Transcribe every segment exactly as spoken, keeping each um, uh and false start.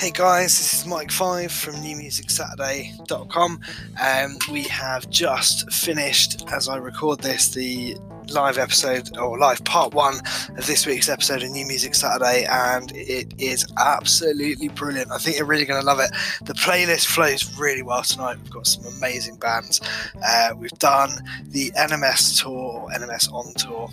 Hey guys, this is Mike Five from new music saturday dot com. Um, we have just finished, as I record this, the live episode, or live part one of this week's episode of New Music Saturday, and it is absolutely brilliant. I think you're really going to love it. The playlist flows really well tonight. We've got some amazing bands. Uh, we've done the N M S tour, or N M S on tour.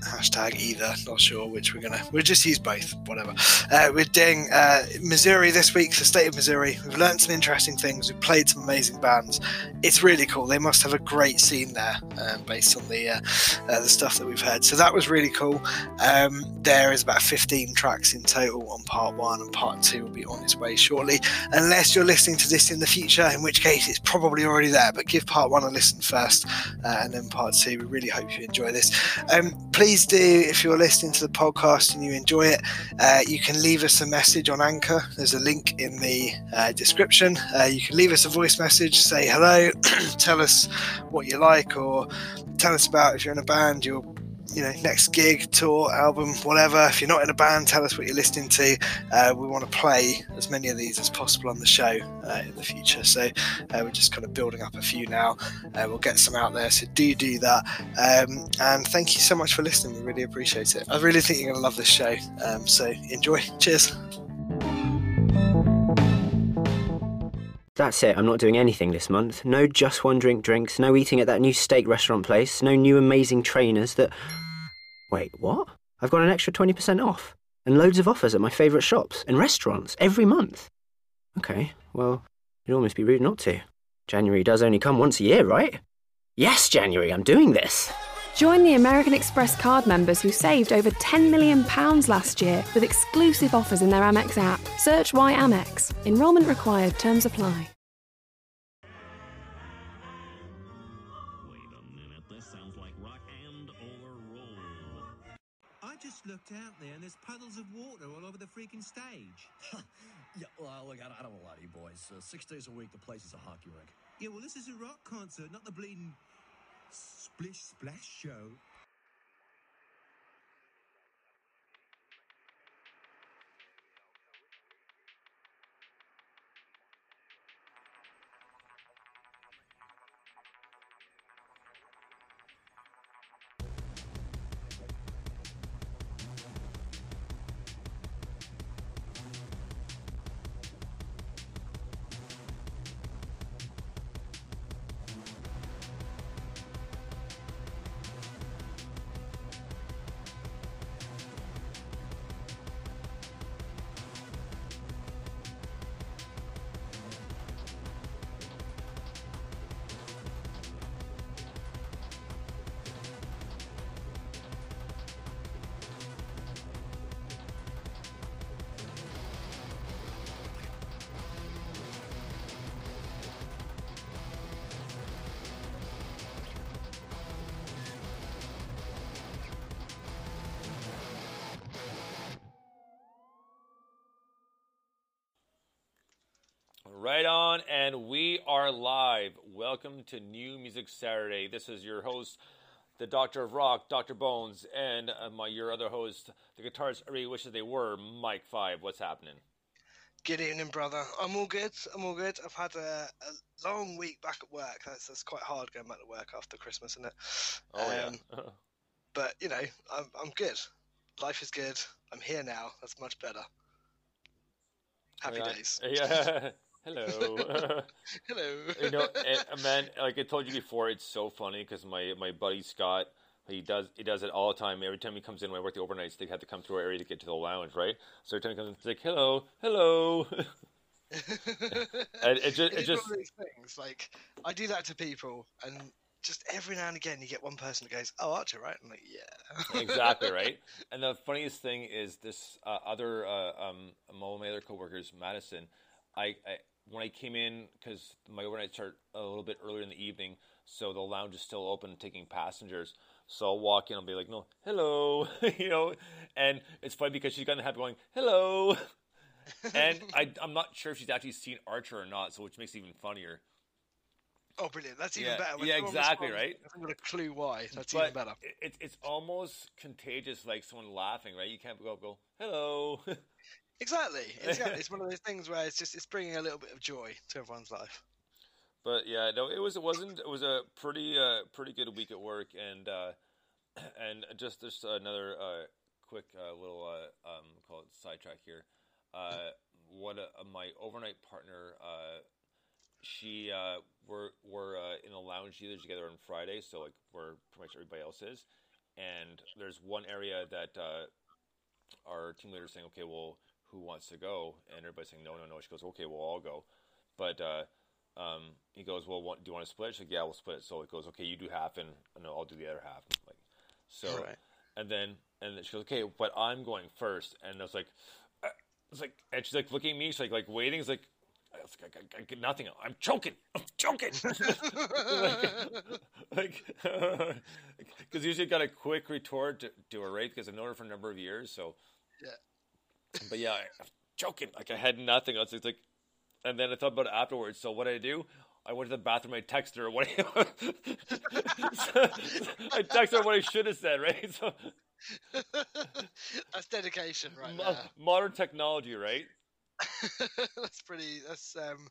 Hashtag either, not sure which we're gonna we'll just use both, whatever. Uh, we're doing uh, Missouri this week, the state of Missouri. We've learned some interesting things, we've played some amazing bands. It's really cool. They must have a great scene there, uh, based on the uh, uh, the stuff that we've heard. So that was really cool. Um, there is about fifteen tracks in total on part one, and part two will be on its way shortly, unless you're listening to this in the future, in which case it's probably already there. But give part one a listen first, uh, and then part two. We really hope you enjoy this. Um, please Please do, if you're listening to the podcast and you enjoy it, uh, you can leave us a message on Anchor. There's a link in the uh, description. Uh, you can leave us a voice message, say hello, tell us what you like, or tell us about if you're in a band, your you know, next gig, tour, album, whatever. If you're not in a band, tell us what you're listening to. Uh, we want to play as many of these as possible on the show uh, in the future. So uh, we're just kind of building up a few now. Uh, we'll get some out there, so do do that. Um, and thank you so much for listening. We really appreciate it. I really think you're going to love this show. Um, so enjoy. Cheers. That's it, I'm not doing anything this month. No just one drink drinks, no eating at that new steak restaurant place, no new amazing trainers that... Wait, what? I've got an extra twenty percent off, and loads of offers at my favourite shops and restaurants every month. Okay, well, it'd almost be rude not to. January does only come once a year, right? Yes, January, I'm doing this! Join the American Express card members who saved over ten million pounds last year with exclusive offers in their Amex app. Search Why Amex. Enrolment required. Terms apply. Wait a minute. This sounds like rock and or roll. I just looked out there and there's puddles of water all over the freaking stage. Yeah, well, look, I don't want to lie to you boys. Uh, six days a week, the place is a hockey rink. Yeah, well, this is a rock concert, not the bleeding... Splish Splash Show. Right on, and we are live. Welcome to New Music Saturday. This is your host, the Doctor of Rock, Doctor Bones, and my your other host, the guitarist I really wish that they were, Mike Five. What's happening? Good evening, brother. I'm all good. I'm all good. I've had a, a long week back at work. That's, that's quite hard going back to work after Christmas, isn't it? Oh, um, yeah. But, you know, I'm, I'm good. Life is good. I'm here now. That's much better. Happy yeah. days. Yeah. Hello. Hello. You know, and, man, like I told you before, it's so funny because my, my buddy Scott, he does he does it all the time. Every time he comes in, when I work the overnights, they have to come through our area to get to the lounge, right? So every time he comes in, it's like, hello, hello. And it just, it just one of those things. Like, I do that to people, and just every now and again, you get one person that goes, oh, Archer, right? I'm like, yeah. Exactly, right? And the funniest thing is this uh, other, uh, um, one of my other coworkers, Madison, I, I when I came in, because my overnight start a little bit earlier in the evening, so the lounge is still open and taking passengers. So I'll walk in and be like, no, hello, you know. And it's funny because she's kind of happy going, hello. And I, I'm not sure if she's actually seen Archer or not, so which makes it even funnier. Oh, brilliant. That's even yeah, better. When yeah, exactly, responds, right? I've got a clue why. That's but even better. It, it's almost contagious, like someone laughing, right? You can't go up and go, hello. Exactly. Exactly. It's one of those things where it's just it's bringing a little bit of joy to everyone's life. But yeah, no, it was it wasn't it was a pretty uh, pretty good week at work, and uh, and just just another uh, quick uh, little uh, um, call it sidetrack here. Uh, what a, my overnight partner, uh, she uh, we're we're uh, in a lounge either together on Friday, so like where pretty much everybody else is, and there's one area that uh, our team leader is saying, okay, well, who wants to go? And everybody's saying, no, no, no. She goes, okay, we'll all go, but. Uh, Um, he goes, well, what, do you want to split it? She's like, yeah, we'll split it. So it goes, okay, you do half, and no, I'll do the other half. Like, so, right. and then and then she goes, okay, but I'm going first. And I was like, uh, it's like, and she's like looking at me, she's like, like waiting. It's like, I was like, I, I, I get nothing. I'm choking. I'm choking. like, because like, usually got a quick retort to, to her, right? Because I've known her for a number of years. So, yeah. But yeah, I, I'm choking. Like I had nothing. I was like. like And then I thought about it afterwards. So what did I do? I went to the bathroom. I texted her what I, I texted her what I should have said, right? So, that's dedication, right? Mo- there. Modern technology, right? that's pretty. That's um.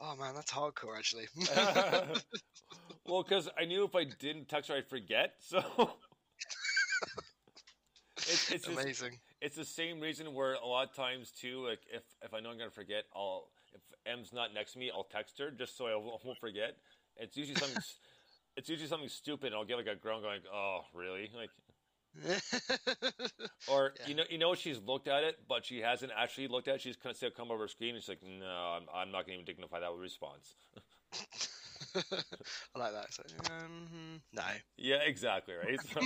Oh man, that's hardcore, actually. uh, well, because I knew if I didn't text her, I'd forget. So it's, it's amazing. Just, it's the same reason where a lot of times too, like if if I know I'm gonna forget, I'll. If M's not next to me, I'll text her just so I won't forget. It's usually something. it's usually something stupid, and I'll get like a groan going, "Oh, really?" Like, or yeah. you know, you know, she's looked at it, but she hasn't actually looked at it. She's kind of still come over her screen, and she's like, "No, I'm, I'm not going to even dignify that with a response." I like that. So, um, no. Yeah, exactly. Right. So,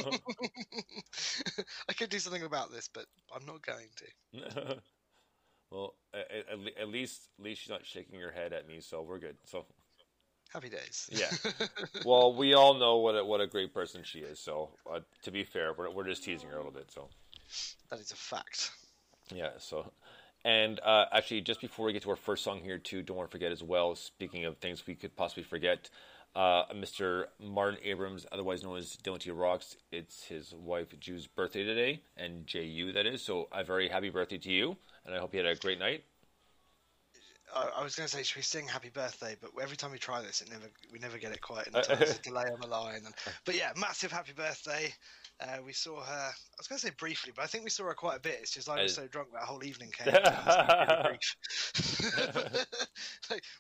I could do something about this, but I'm not going to. Well, at, at least, at least she's not shaking her head at me, so we're good. So, happy days. Yeah. Well, we all know what a, what a great person she is. So, uh, to be fair, we're we're just teasing her a little bit. So, that is a fact. Yeah. So, and uh, actually, just before we get to our first song here, too, don't want to forget as well. Speaking of things we could possibly forget, uh, Mister Martin Abrams, otherwise known as Dylan Rocks, it's his wife Ju's birthday today, and J U that is. So, a very happy birthday to you. And I hope you had a great night. I was going to say, should we sing "Happy Birthday"? But every time we try this, it never we never get it quite. And there's a delay on the line. And, but yeah, massive happy birthday. Uh, we saw her. I was going to say briefly, but I think we saw her quite a bit. It's just I was so drunk that whole evening came. Like,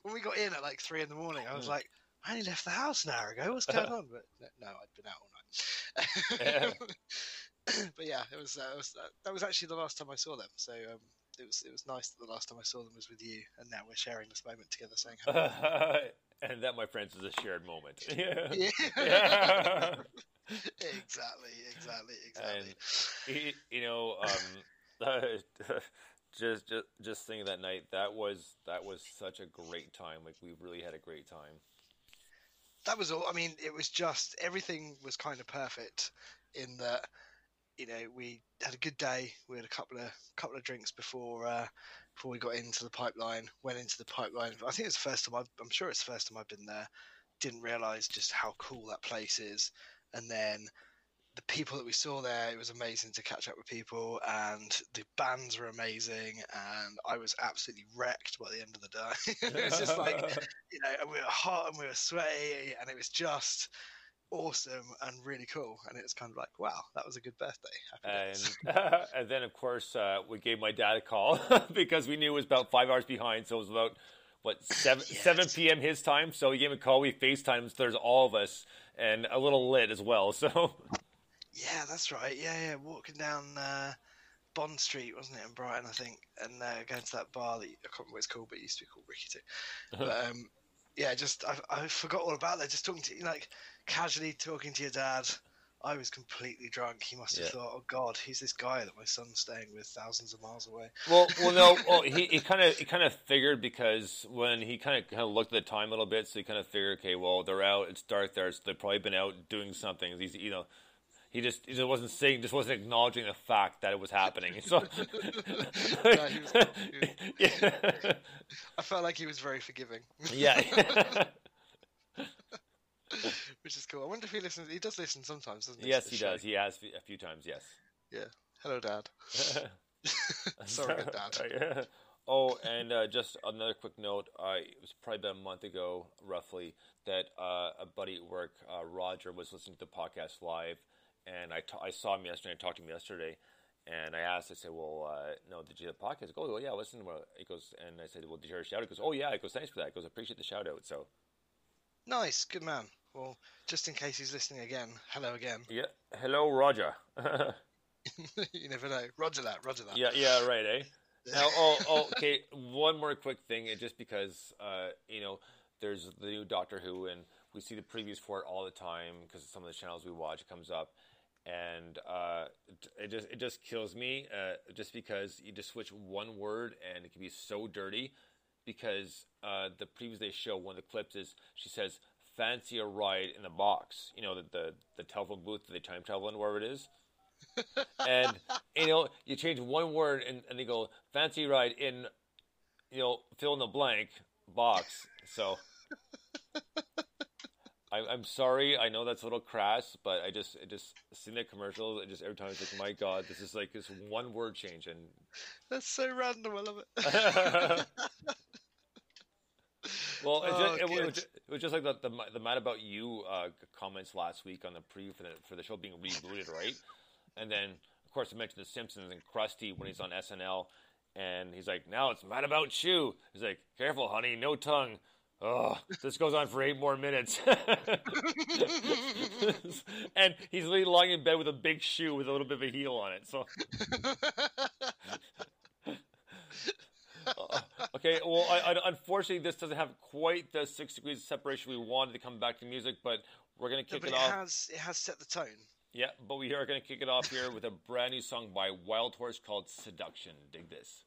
when we got in at like three in the morning, I was like, I only left the house an hour ago. What's going on? But no, I'd been out all night. Yeah. But yeah, it was, uh, it was uh, that was actually the last time I saw them. So. Um, It was it was nice that the last time I saw them was with you, and now we're sharing this moment together, saying hello. Uh, and that, my friends, is a shared moment. Yeah. Yeah. Yeah. exactly, exactly, exactly. And, you know, um, just just just thinking that night, that was that was such a great time. Like we really had a great time. That was all. I mean, it was just everything was kind of perfect in that. You know, we had a good day. We had a couple of couple of drinks before uh, before we got into the pipeline. Went into the pipeline. I think it's the first time. I've, I'm sure it's the first time I've been there. Didn't realise just how cool that place is. And then the people that we saw there, it was amazing to catch up with people. And the bands were amazing. And I was absolutely wrecked by the end of the day. It was just like, you know, and we were hot and we were sweaty, and it was just. Awesome and really cool, and it's kind of like, wow, that was a good birthday. And, uh, and then, of course, uh, we gave my dad a call because we knew it was about five hours behind, so it was about what seven yes. seven p.m. his time. So he gave him a call. We FaceTimed. There's all of us, and a little lit as well. So yeah, that's right. Yeah, yeah. Walking down uh, Bond Street, wasn't it, in Brighton, I think, and uh, going to that bar that I can't remember what it's called, but it used to be called Ricky Too. But, um, yeah, just I, I forgot all about that. Just talking to you, like. Casually talking to your dad, I was completely drunk. He must have yeah. thought, "Oh God, who's this guy that my son's staying with, thousands of miles away?" Well, well, no, well, he, he kind of he kind of figured because when he kind of kind of looked at the time a little bit, so he kind of figured, okay, well, they're out. It's dark there. So they've probably been out doing something. He's, you know, he just he just wasn't saying, just wasn't acknowledging the fact that it was happening. So, no, he was, he was, yeah. I felt like he was very forgiving. Yeah. Which is cool. I wonder if he listens. He does listen sometimes, doesn't he? Yes, he does. He has a few times, yes. Yeah. Hello, Dad. Sorry about that. Yeah. Oh, and uh, just another quick note. Uh, it was probably about a month ago, roughly, that uh, a buddy at work, uh, Roger, was listening to the podcast live, and I, t- I saw him yesterday and talked to him yesterday, and I asked, I said, well, uh, no, did you hear the podcast? I go, oh, yeah, listen to it. He goes, and I said, well, did you hear a shout-out? He goes, oh, yeah. He goes, thanks for that. He goes, I appreciate the shout-out. So. Nice. Good man. Well, just in case he's listening again, hello again. Yeah. Hello, Roger. You never know. Roger that. Roger that. Yeah, yeah, right, eh? Now, oh, oh, okay, one more quick thing, just because, uh, you know, there's the new Doctor Who, and we see the previews for it all the time because some of the channels we watch it comes up, and uh, it just it just kills me uh, just because you just switch one word, and it can be so dirty because uh, the previews they show, one of the clips is, she says, fancy a ride in the box, you know, the, the, the telephone booth that they time travel in, wherever it is. And you know, you change one word, and, and they go fancy ride in, you know, fill in the blank box. So I, I'm sorry, I know that's a little crass, but I just I just seen that commercial. I just every time it's like, my God, this is like this one word change, and that's so random. I love it. Well, oh, it, just, it, was, it was just like the the, the Mad About You uh, comments last week on the preview for the for the show being rebooted, right? And then, of course, I mentioned The Simpsons and Krusty when he's on S N L. And he's like, now it's Mad About You. He's like, careful, honey, no tongue. Oh, this goes on for eight more minutes. And he's literally lying in bed with a big shoe with a little bit of a heel on it. So, uh, okay, well, I, I, unfortunately, this doesn't have quite the six degrees of separation we wanted to come back to music, but we're going to kick no, but it, it off. Has, it has set the tone. Yeah, but we are going to kick it off here with a brand new song by Wild Horse called Seduction. Dig this.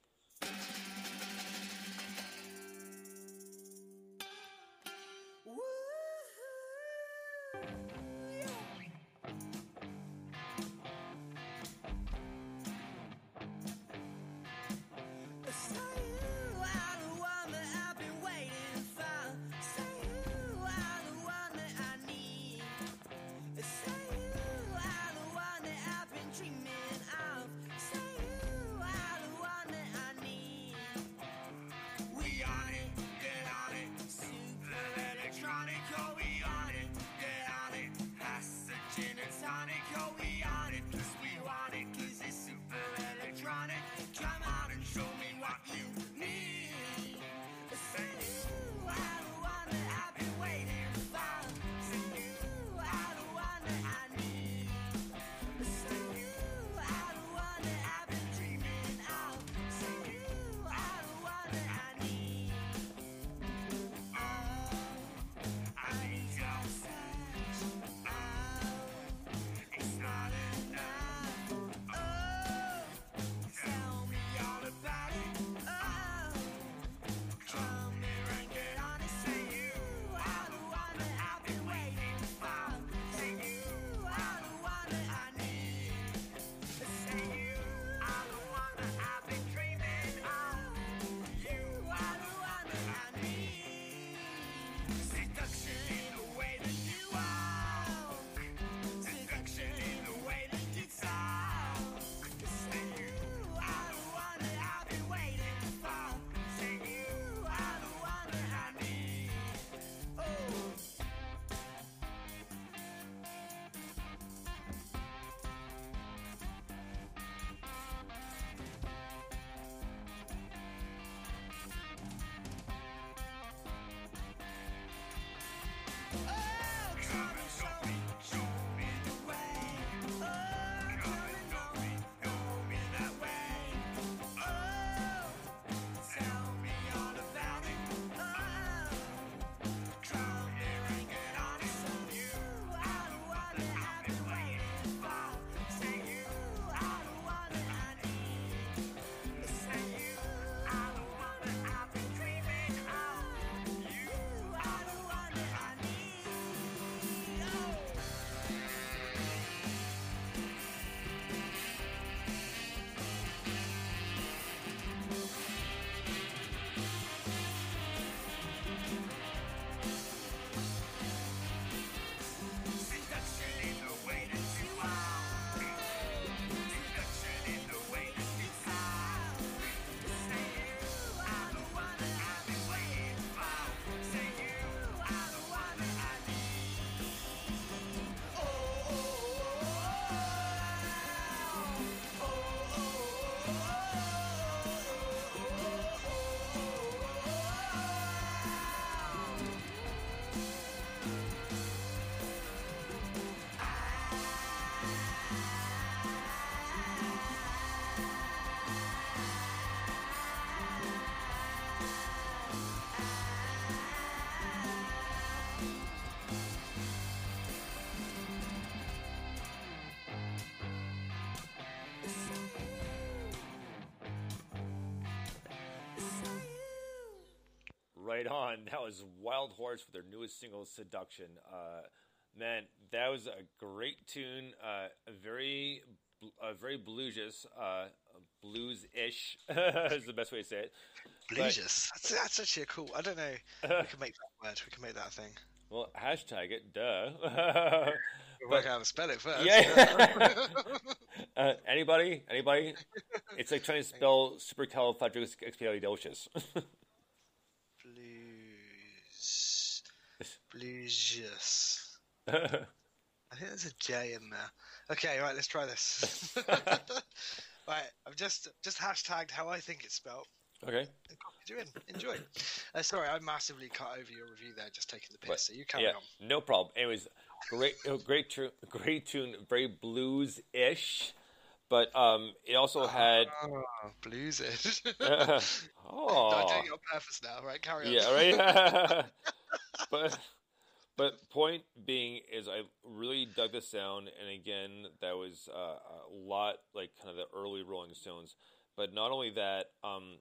Right on. That was Wild Horse with their newest single, Seduction. Uh, man, that was a great tune. Uh, a very, a very bluesish, uh, blues-ish is the best way to say it. Bluesish. That's, that's actually a cool. I don't know. We can make that word. We can make that a thing. Well, hashtag it, duh. We'll work out how to spell it first. Yeah. uh, anybody? Anybody? It's like trying to spell supercalifragilisticexpialidocious. Blues. Blues. I think there's a J in there. Okay, right, let's try this. Right, I've just just hashtagged how I think it's spelled. Okay. You in. Enjoy. Uh, sorry, I massively cut over your review there, just taking the piss. But, so you carry yeah, on. No problem. Anyways, great, great, tr- great tune, very blues-ish, but um, it also had oh, blues-ish. uh, oh, I'm doing it on purpose now. Right, carry on. Yeah, right. but but point being is, I really dug the sound, and again, that was uh, a lot like kind of the early Rolling Stones. But not only that, um.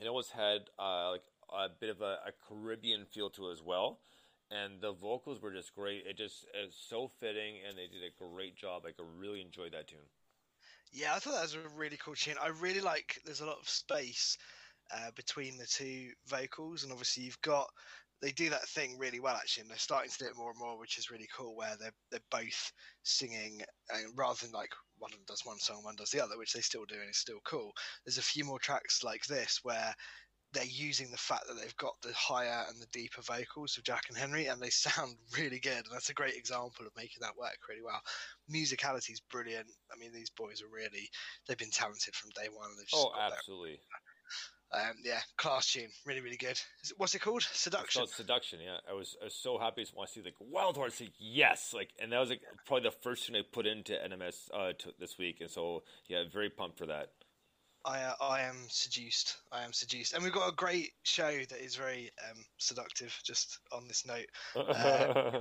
It almost had uh, like a bit of a, a Caribbean feel to it as well, and the vocals were just great. It just is so fitting, and they did a great job. Like, I really enjoyed that tune. Yeah, I thought that was a really cool tune. I really like. There's a lot of space uh, between the two vocals, and obviously you've got. They do that thing really well, actually, and they're starting to do it more and more, which is really cool, where they're, they're both singing, and rather than, like, one of them does one song, one does the other, which they still do, and it's still cool. There's a few more tracks like this where they're using the fact that they've got the higher and the deeper vocals of Jack and Henry, and they sound really good, and that's a great example of making that work really well. Musicality is brilliant. I mean, these boys are really... They've been talented from day one. And just oh, absolutely. Their- Um, yeah, class tune, really, really good. What's it called? Seduction. It's called Seduction. Yeah, I was I was so happy to want to see like Wild Horse. Like, yes, like, and that was like probably the first tune I put into N M S uh, to, this week, and so yeah, very pumped for that. I uh, I am seduced. I am seduced, and we've got a great show that is very um, seductive. Just on this note. Uh,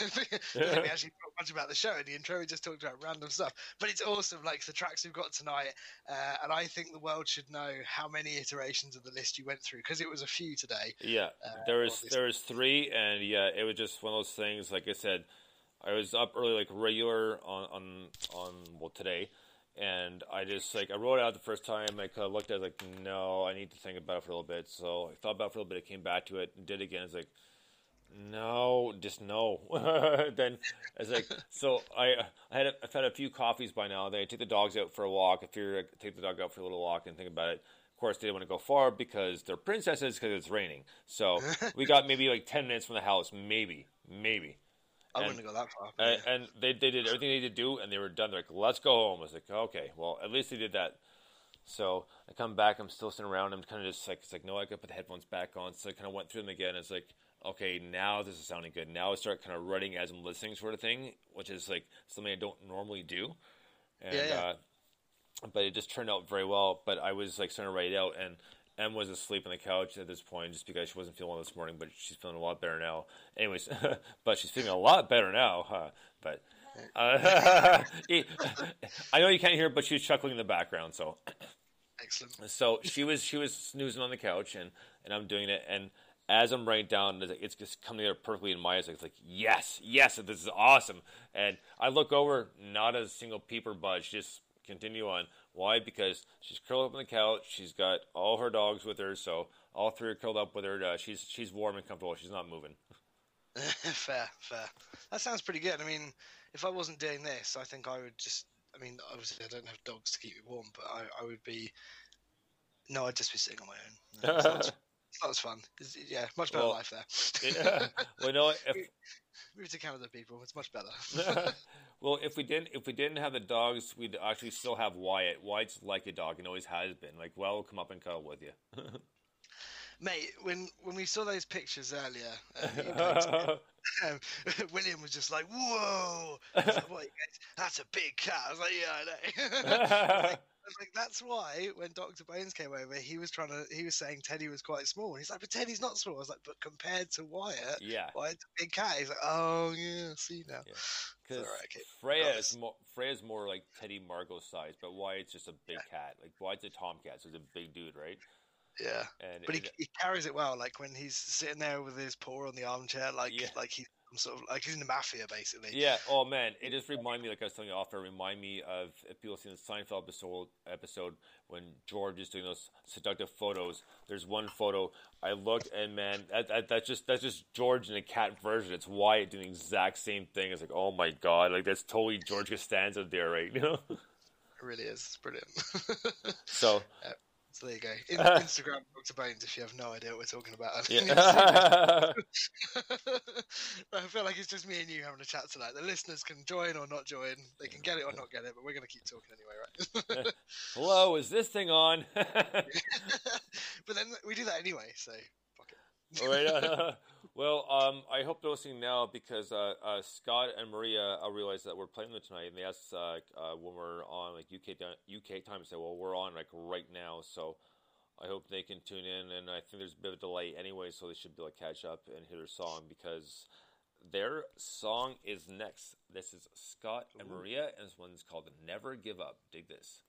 I think we actually talked much about the show in the intro. We just talked about random stuff, but it's awesome, like the tracks we've got tonight, uh, and I think the world should know how many iterations of the list you went through, because it was a few today. Yeah, uh, there is there is three, and yeah, it was just one of those things. Like I said, I was up early, like regular on on, on well today, and I just like I wrote it out the first time. I kind of looked at it, like, no, I need to think about it for a little bit. So I thought about it for a little bit. I came back to it and did it again. It's like. No, just no. Then it's like so. I I had a, I've had a few coffees by now. Then I take the dogs out for a walk. I figure I take the dog out for a little walk and think about it. Of course, they didn't want to go far because they're princesses. Because it's raining, so we got maybe like ten minutes from the house. Maybe, maybe. I and, wouldn't go that far. And, and they they did everything they needed to do, and they were done. They're like, let's go home. I was like, okay, well, at least they did that. So I come back. I'm still sitting around. I'm kind of just like, it's like, no, I got to put the headphones back on. So I kind of went through them again. It's like. Okay, now this is sounding good. Now I start kind of writing as I'm listening sort of thing, which is like something I don't normally do. And, yeah, yeah. Uh, but it just turned out very well. But I was like starting to write it out, and Em was asleep on the couch at this point just because she wasn't feeling well this morning, but she's feeling a lot better now. Anyways, but she's feeling a lot better now. Huh? But uh, I know you can't hear, but she's chuckling in the background. So excellent. So she was she was snoozing on the couch, and, and I'm doing it, and as I'm writing down, it's just coming together perfectly in my eyes. It's like, yes, yes, this is awesome. And I look over, not a single peeper budge, just continue on. Why? Because she's curled up on the couch. She's got all her dogs with her, so all three are curled up with her. Uh, she's she's warm and comfortable. She's not moving. Fair, fair. That sounds pretty good. I mean, if I wasn't doing this, I think I would just... I mean, obviously I don't have dogs to keep me warm, but I, I would be... No, I'd just be sitting on my own. No, that was fun. It's, yeah, much better well, life there. It, uh, well, you know, if, move to Canada, people. It's much better. Well, if we didn't, if we didn't have the dogs, we'd actually still have Wyatt. Wyatt's like a dog, and always has been. Like, well, we'll come up and cuddle with you, mate. When when we saw those pictures earlier, um, um, William was just like, "Whoa, like, what, that's a big cat." I was like, "Yeah, I know." Like, I was like, that's why when Doctor Bones came over, he was trying to, he was saying Teddy was quite small. And he's like, but Teddy's not small. I was like, but compared to Wyatt, yeah. Wyatt's a big cat. He's like, oh, yeah, see now. Because yeah. Right, okay. Freya is more, Freya's more like Teddy Margo's size, but Wyatt's just a big yeah. cat. Like, Wyatt's a tomcat, so he's a big dude, right? Yeah, and but it, he, he carries it well. Like when he's sitting there with his paw on the armchair, like yeah. like he's sort of like he's in the mafia, basically. Yeah. Oh man, it just remind me. Like I was telling you off, it remind me of if people seen the Seinfeld episode episode when George is doing those seductive photos. There's one photo I looked, and man, that, that, that's just that's just George in a cat version. It's Wyatt doing the exact same thing. It's like, oh my god, like that's totally George Costanza there, right? You know, it really is. It's brilliant. So. Yeah. So there you go. In, uh, Instagram Book to Bones if you have no idea what we're talking about. Yeah. I feel like it's just me and you having a chat tonight. The listeners can join or not join. They can get it or not get it, but we're going to keep talking anyway, right? Hello, is this thing on? But then we do that anyway, so fuck it. All right. Uh, well, um, I hope they're listening now because uh, uh, Scott and Maria uh, realized that we're playing them tonight, and they asked uh, uh, when we're on like U K U K time. I said, well, we're on like right now, so I hope they can tune in. And I think there's a bit of a delay anyway, so they should be able to catch up and hear their song because their song is next. This is Scott and Maria, and this one's called "Never Give Up." Dig this.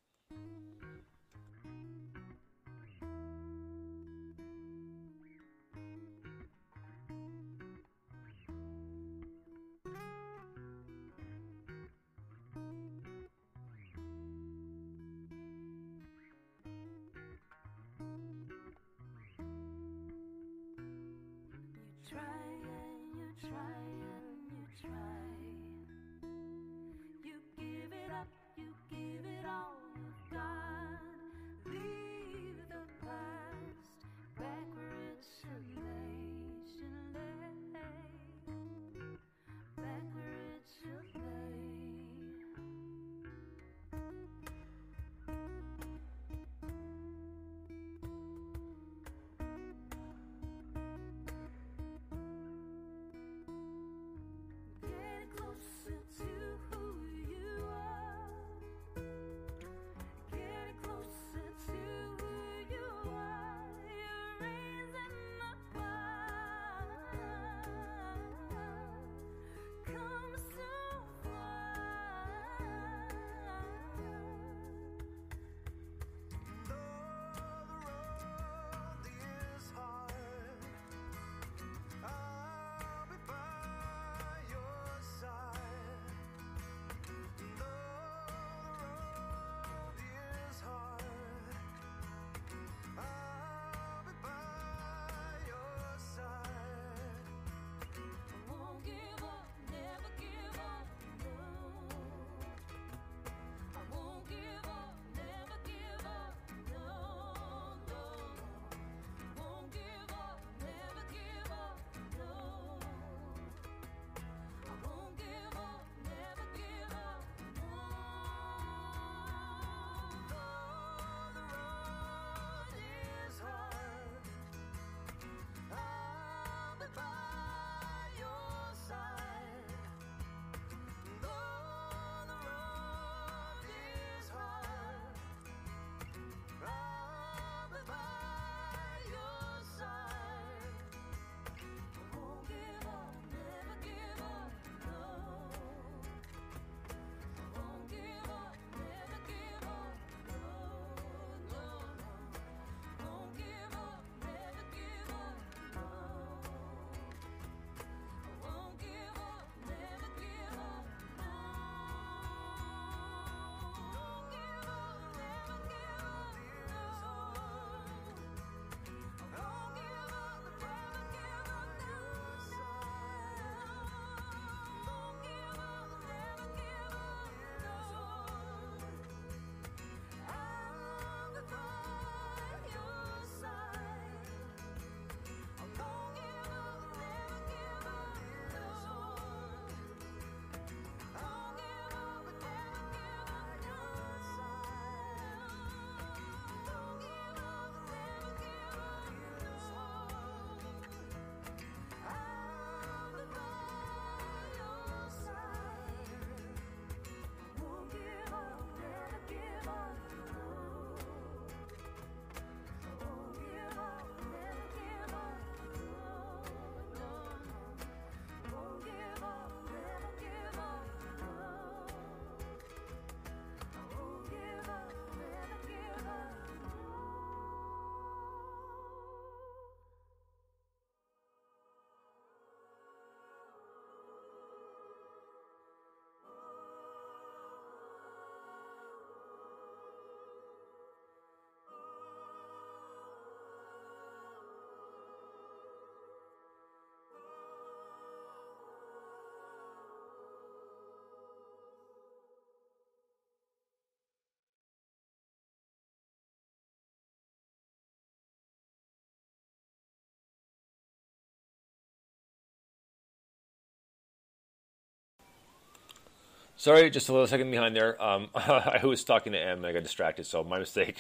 Sorry, just a little second behind there. Um, I was talking to Em and I got distracted, so my mistake.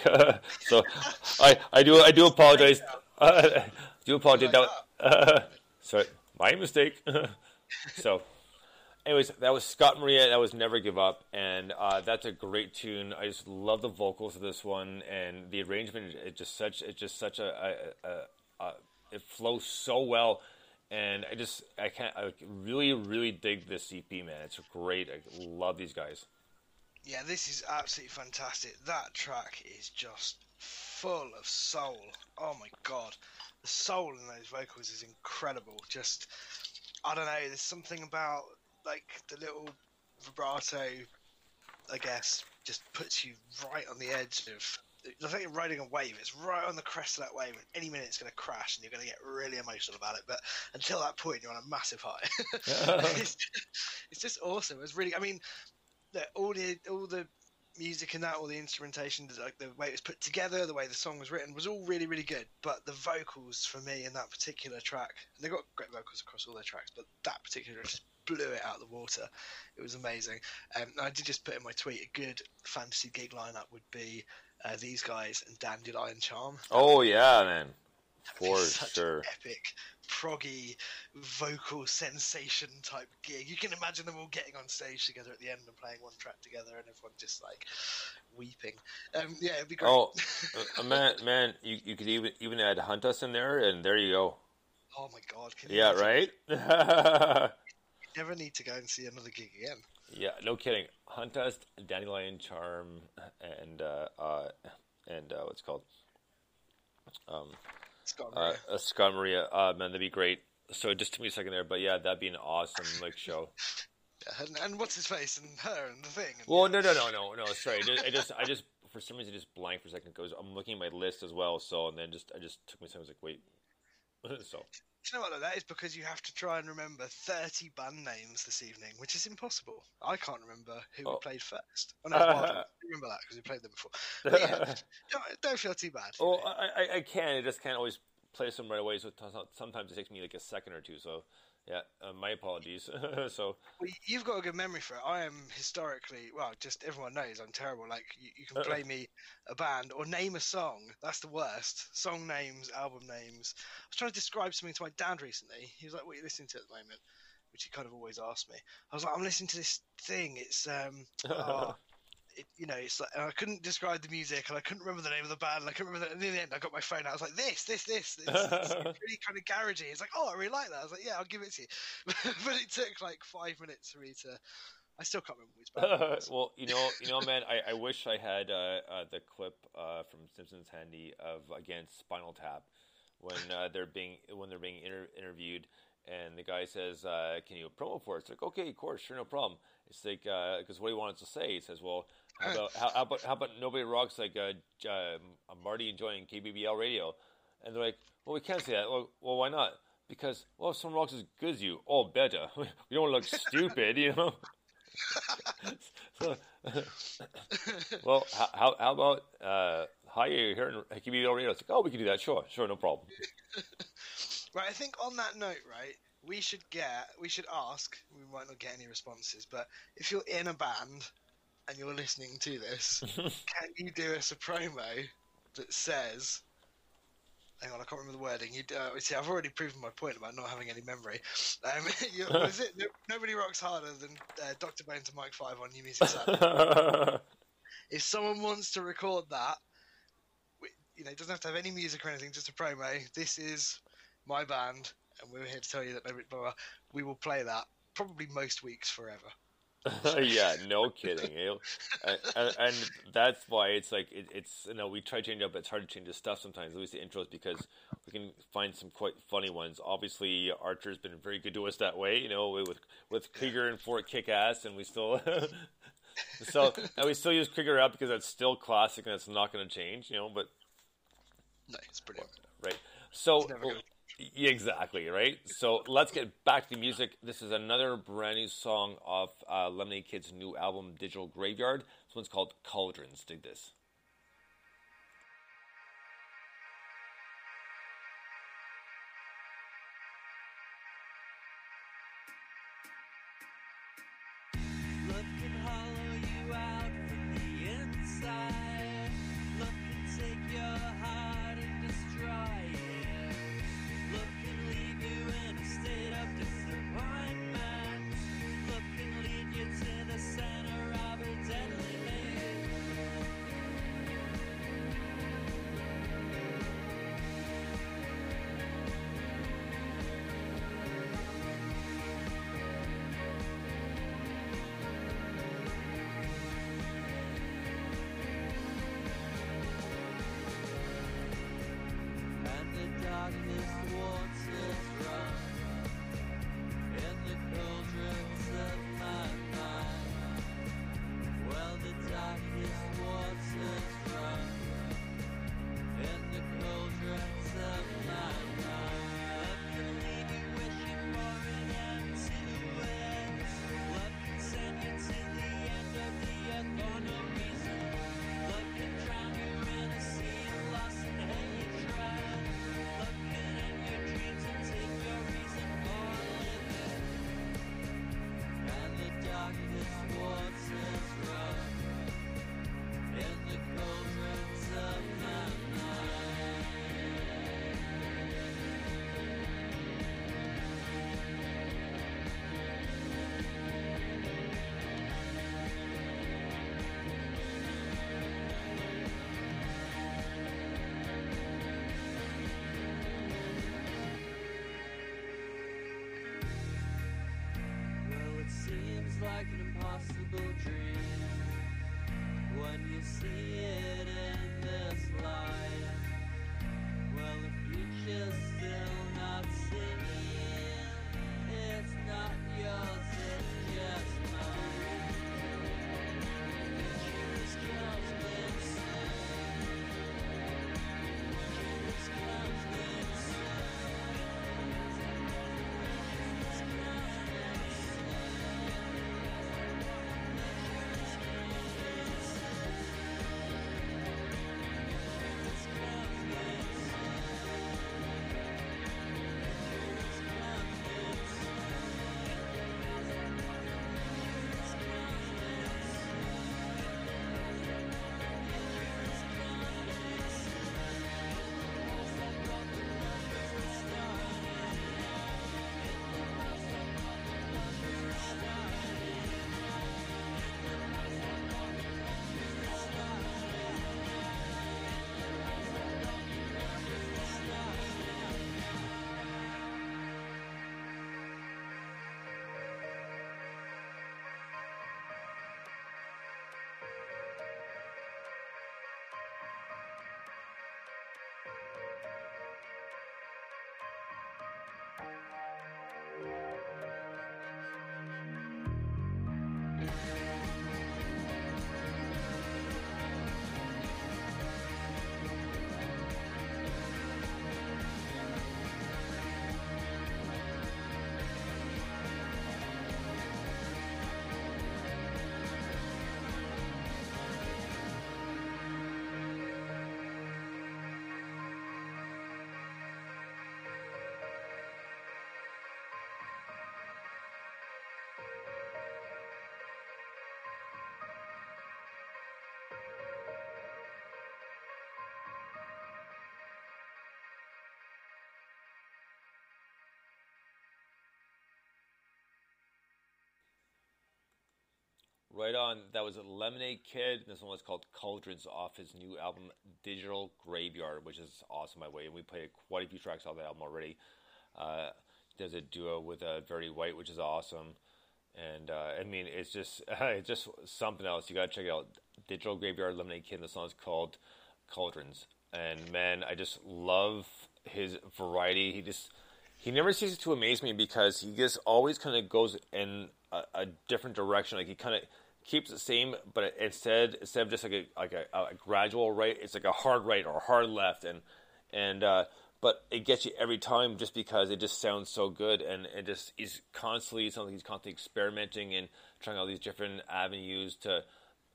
so I, I do I do apologize. Uh, I do apologize. That was, uh, sorry, my mistake. so, anyways, that was Scott Maria. That was Never Give Up, and uh, that's a great tune. I just love the vocals of this one and the arrangement. It just such it just such a, a, a, a it flows so well. And I just, I can't, I really, really dig this E P, man. It's great. I love these guys. Yeah, this is absolutely fantastic. That track is just full of soul. Oh my God. The soul in those vocals is incredible. Just, I don't know, there's something about, like, the little vibrato, I guess, just puts you right on the edge of, I think you're riding a wave. It's right on the crest of that wave, and any minute it's going to crash, and you're going to get really emotional about it. But until that point, you're on a massive high. it's, it's just awesome. It's really. I mean, the, all the all the music and that, all the instrumentation, like the way it was put together, the way the song was written, was all really, really good. But the vocals for me in that particular track, and they've got great vocals across all their tracks, but that particular just blew it out of the water. It was amazing. Um, and I did just put in my tweet, a good fantasy gig lineup would be. Uh, these guys and Dandelion Charm. Oh yeah, man, for such sure. An epic, proggy, vocal sensation type gig. You can imagine them all getting on stage together at the end and playing one track together, and everyone just like weeping. Um, yeah, it'd be great. Oh, uh, man, man, you you could even even add Hunt Us in there, and there you go. Oh my God. Can yeah, right. You never need to go and see another gig again. Yeah, no kidding. Hunt Us, Dandelion Charm, and uh, uh, and uh, what's it called? Um, Scott Maria. Uh, uh, Scott Maria. Uh, man, that'd be great. So just took me a second there, but yeah, that'd be an awesome like show. and, and what's his face and her and the thing. And well, yeah. no, no, no, no, no. Sorry, I just, I just, for some reason, just blank for a second because I'm looking at my list as well. So and then just, I just took me a second. I was like, wait, so. Do you know what, though? That is because you have to try and remember thirty band names this evening, which is impossible. I can't remember who oh. we played first. Oh, no, uh, I don't remember that because we played them before. But yeah, don't, don't feel too bad. Oh, well, I, I can. I just can't always place them right away. So sometimes it takes me like a second or two. So, yeah, uh, my apologies. so well, you've got a good memory for it. I am historically, well, just everyone knows I'm terrible. Like, you, you can play me a band or name a song. That's the worst. Song names, album names. I was trying to describe something to my dad recently. He was like, what are you listening to at the moment? Which he kind of always asked me. I was like, I'm listening to this thing. It's, um, oh, it, you know, it's like, and I couldn't describe the music and I couldn't remember the name of the band. And I couldn't remember that. And in the end, I got my phone out. I was like, this, this, this. It's, it's really kind of garagey. It's like, oh, I really like that. I was like, yeah, I'll give it to you. but it took like five minutes for me to. I still can't remember which band it was. Well, you know, you know, man, I, I wish I had uh, uh, the clip uh, from Simpsons Handy of against Spinal Tap when uh, they're being when they're being inter- interviewed, and the guy says, uh, "Can you promo for it?" It's like, "Okay, of course, sure, no problem." It's like because uh, what he wanted to say, he says, "Well, how about how, how about how about nobody rocks like uh, uh, Marty enjoying K B B L radio?" And they're like, "Well, we can't say that. Well, well why not? Because well, if someone rocks as good as you, all better. we don't look stupid, you know." so, well, how how about uh, hi, you're here in K B B L Radio? It's like, oh, we can do that. Sure, sure, no problem. Right, I think on that note, right, we should get, we should ask. We might not get any responses, but if you're in a band and you're listening to this, can you do us a promo that says? Hang on, I can't remember the wording. You uh, see, I've already proven my point about not having any memory. Um, you, was it, nobody rocks harder than uh, Doctor Bones and Mike Five on New Music Saturday. If someone wants to record that, we, you know, it doesn't have to have any music or anything, just a promo. This is my band, and we're here to tell you that nobody. Blah, blah, we will play that probably most weeks forever. yeah, no kidding. You know? and, and, and that's why it's like it, it's you know we try to change it up, but it's hard to change the stuff sometimes. At least the intros, because we can find some quite funny ones. Obviously, Archer's been very good to us that way. You know, with with Krieger and Fort Kickass, and we still so and we still use Krieger out because that's still classic and that's not going to change. You know, but no, it's pretty right. So. Exactly, right? So let's get back to the music. This is another brand new song of uh, Lemonade Kid's new album, Digital Graveyard. This one's called Cauldrons. Dig this. Looking the darkness thwarts its run, in the cauldrons of my mind. Well, the darkness thwarts its run, in the cauldrons of my mind. Love can leave you wishing for an end to it. Love can send you to the end of the earth for no reason. Love can drown you in a sea of loss and hate. Darkness warps its run, in the cauldrons of my mind. Well, it seems like an impossible dream when you see it in this light. Well, the future's still not seen. It's not yours, it's just mine. The truth comes with sin. The truth comes with sin. The truth comes. Right on. That was Lemonade Kid. This one was called Cauldrons off his new album Digital Graveyard, which is awesome, by the way. And we played quite a few tracks off that album already. Uh, does a duo with uh, Verity White, which is awesome. And uh, I mean, it's just uh, it's just something else. You got to check it out. Digital Graveyard, Lemonade Kid. The song is called Cauldrons. And man, I just love his variety. He just he never ceases to amaze me because he just always kind of goes in a, a different direction. Like he kind of keeps the same, but instead instead of just like a like a, a gradual right, it's like a hard right or hard left, and and uh, but it gets you every time just because it just sounds so good, and it just is constantly something he's constantly experimenting and trying all these different avenues to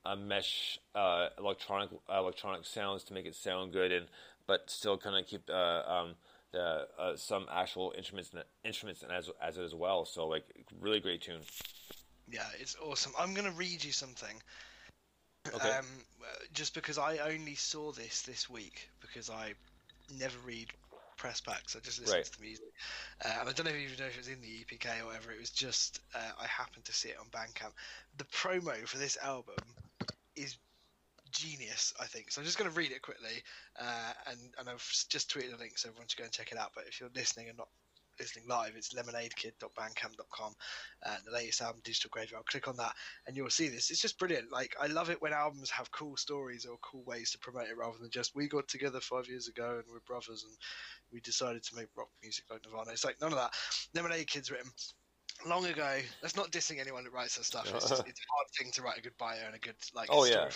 uh, mesh uh, electronic uh, electronic sounds to make it sound good, and but still kind of keep uh, um, the uh, some actual instruments and instruments and as as it as well. So like really great tune. Yeah, it's awesome. I'm going to read you something. Okay. Um, just because I only saw this this week, because I never read press packs. I just listen right. to the music. Uh, and I don't know if you know if it was in the E P K or whatever. It was just, uh, I happened to see it on Bandcamp. The promo for this album is genius, I think. So I'm just going to read it quickly. Uh, and, and I've just tweeted a link, so everyone should go and check it out. But if you're listening and not listening live, it's lemonade kid dot bandcamp dot com, uh, the latest album, Digital Graveyard. Click on that and you'll see this. It's just brilliant. Like, I love it when albums have cool stories or cool ways to promote it rather than just, we got together five years ago and we're brothers and we decided to make rock music like Nirvana. It's like none of that. Lemonade Kid's written long ago. That's not dissing anyone that writes that stuff. It's, just, it's a hard thing to write a good bio and a good, like, oh, story. Yeah.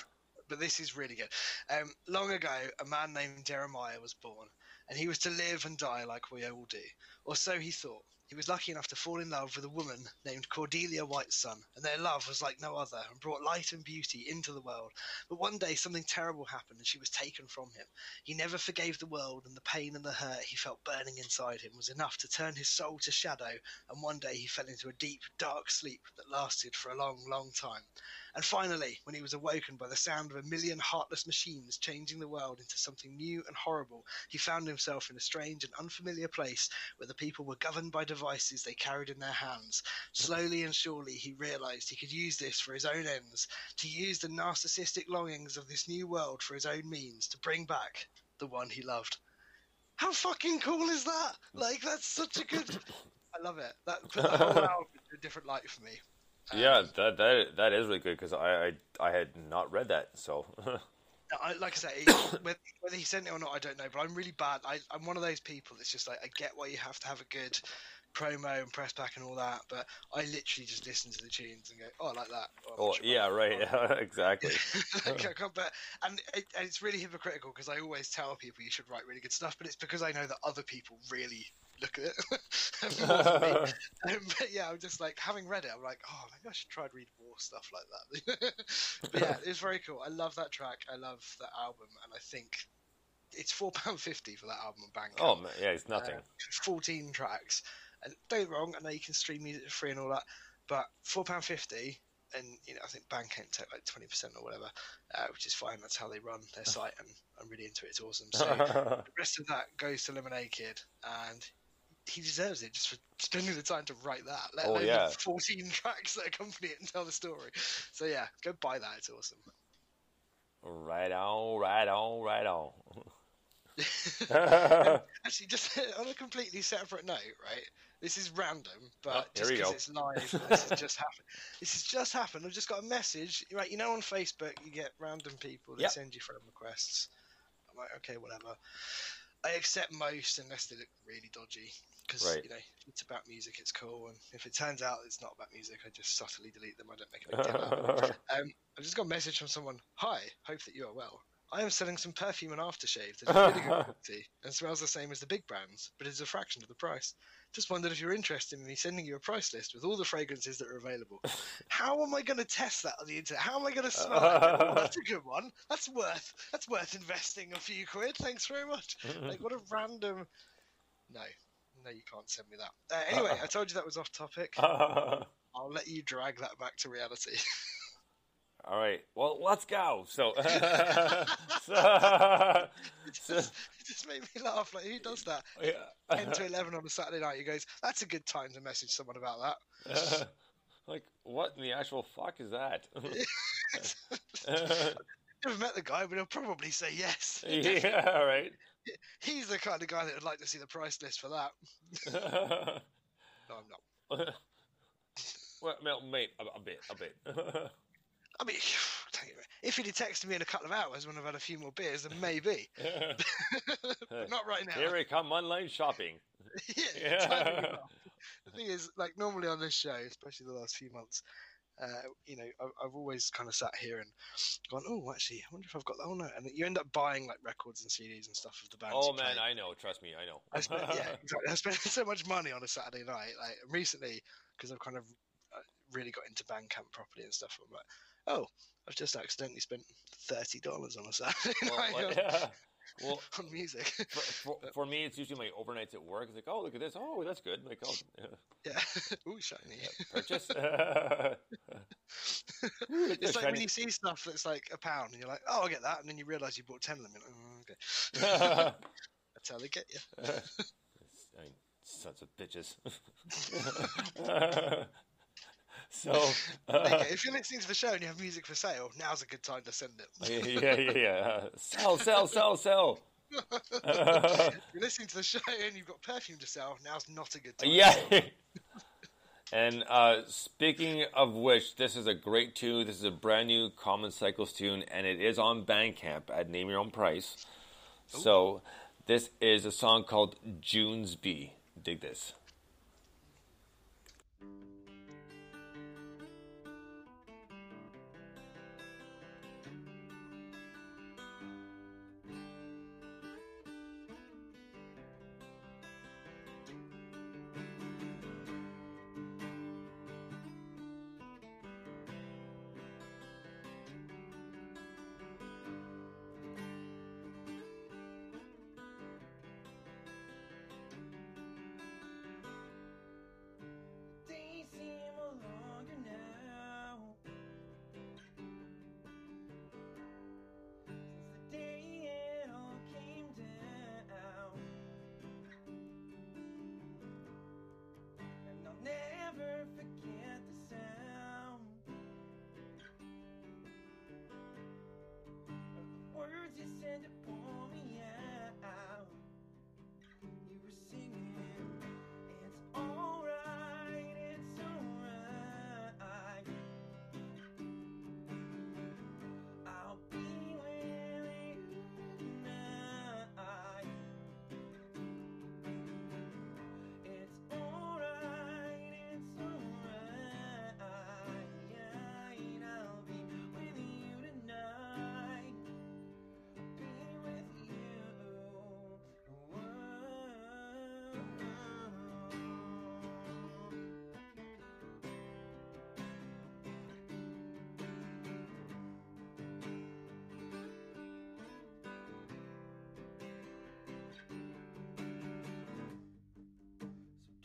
But this is really good. Um, long ago, a man named Jeremiah was born, and he was to live and die like we all do. Or so he thought. He was lucky enough to fall in love with a woman named Cordelia Whitesun, and their love was like no other and brought light and beauty into the world. But one day something terrible happened and she was taken from him. He never forgave the world, and the pain and the hurt he felt burning inside him was enough to turn his soul to shadow, and one day he fell into a deep, dark sleep that lasted for a long, long time. And finally, when he was awoken by the sound of a million heartless machines changing the world into something new and horrible, he found himself in a strange and unfamiliar place where the people were governed by devices they carried in their hands. Slowly and surely, he realized he could use this for his own ends, to use the narcissistic longings of this new world for his own means, to bring back the one he loved. How fucking cool is that? Like, that's such a good... I love it. That put the whole album in a different light for me. Um, yeah, that that that is really good, because I, I I had not read that, so. I, like I say, whether, whether he sent it or not, I don't know. But I'm really bad. I, I'm one of those people that's just like, I get why you have to have a good promo and press pack and all that, but I literally just listen to the tunes and go, oh, I like that. Oh, oh sure, yeah, right, exactly. Like, I can't, but, and, it, and it's really hypocritical, because I always tell people you should write really good stuff, but it's because I know that other people really look at it. um, but yeah, I'm just like, having read it, I'm like, oh, maybe I should try and read more stuff like that. But yeah, it was very cool. I love that track. I love that album, and I think it's four pounds fifty for that album on Bandcamp. Oh, man, yeah, it's nothing. Uh, fourteen tracks. And don't get me wrong, I know you can stream music for free and all that, but four pounds fifty, and you know, I think Bandcamp take like twenty percent or whatever, uh, which is fine. That's how they run their site, and I'm really into it. It's awesome. So the rest of that goes to Lemonade Kid, and he deserves it just for spending the time to write that. Let alone oh, yeah. the fourteen tracks that accompany it and tell the story. So yeah, go buy that. It's awesome. Right on, right on, right on. Actually, just on a completely separate note, right? This is random, but oh, just because it's live, and this has just happened. This has just happened. I've just got a message. Right, you know, on Facebook, you get random people that yep. send you friend requests. I'm like, okay, whatever. I accept most unless they look really dodgy, because right. you know, if it's about music, it's cool, and if it turns out it's not about music, I just subtly delete them. I don't make a big deal out of it. Um, I've just got a message from someone. Hi, hope that you are well. I am selling some perfume and aftershave that is really good quality and smells the same as the big brands, but it's a fraction of the price. Just wondered if you're interested in me sending you a price list with all the fragrances that are available. How am I going to test that on the internet? How am I going to smell that? Oh, that's a good one. That's worth. That's worth investing a few quid. Thanks very much. Like, what a random. No, no, you can't send me that. Uh, anyway, I told you that was off topic. I'll let you drag that back to reality. All right. Well, let's go. So, uh, so, uh, it, just, so it just made me laugh. Like, who does that? Yeah. ten to eleven on a Saturday night. He goes, that's a good time to message someone about that. Uh, like, what in the actual fuck is that? I've never met the guy, but he'll probably say yes. Yeah, all right. He's the kind of guy that would like to see the price list for that. No, I'm not. Well, mate, a, a bit, a bit. I mean, if he'd have texted me in a couple of hours when I've had a few more beers, then maybe. But not right now. Here we come online shopping. Yeah, yeah. The thing is, like, normally on this show, especially the last few months, uh, you know, I've, I've always kind of sat here and gone, oh, actually, I wonder if I've got that. Oh, no. And you end up buying, like, records and C Ds and stuff of the band. Oh, man, play. I know. Trust me, I know. I spent, yeah, exactly. I spent so much money on a Saturday night. Like, recently, because I've kind of really got into Bandcamp properly and stuff, I'm like, oh, I've just accidentally spent thirty dollars on a Saturday night well, on, yeah. well, on music. For, for, for me, it's usually my overnights at work. It's like, oh, look at this. Oh, that's good. Like, oh, yeah. yeah. Ooh, shiny. Yeah, purchase. It's like when you see stuff that's like a pound and you're like, oh, I'll get that. And then you realize you bought ten of them. You're like, oh, okay. That's how they get you. I mean, sons of bitches. So, uh, okay, if you're listening to the show and you have music for sale, now's a good time to send it. yeah, yeah, yeah. Uh, sell, sell, sell, sell. Uh, You're listening to the show and you've got perfume to sell. Now's not a good time. Yeah. And uh, speaking of which, this is a great tune. This is a brand new Common Cycles tune, and it is on Bandcamp at Name Your Own Price. Ooh. So this is a song called June's Bee. Dig this.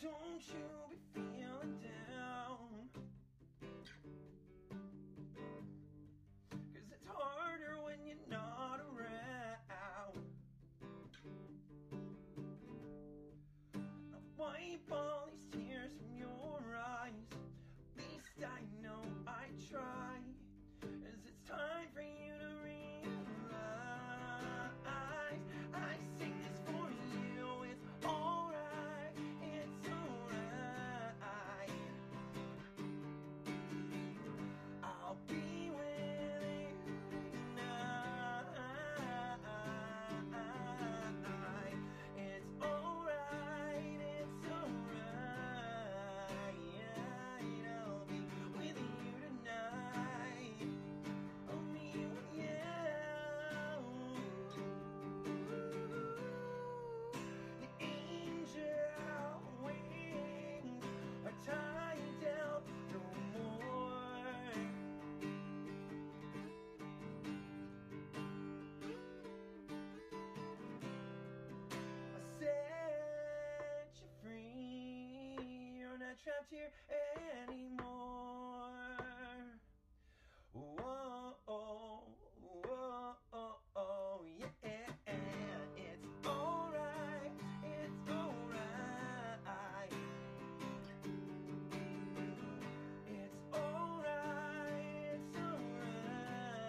Don't you be feeling down, 'cause it's harder when you're not around. I'll wipe all these tears from your eyes. At least I know I try, 'cause it's time for you to realize I sing this for you. It's all trapped here anymore. Whoa, oh, whoa, oh, oh, yeah. It's alright, it's alright. It's alright, it's alright. I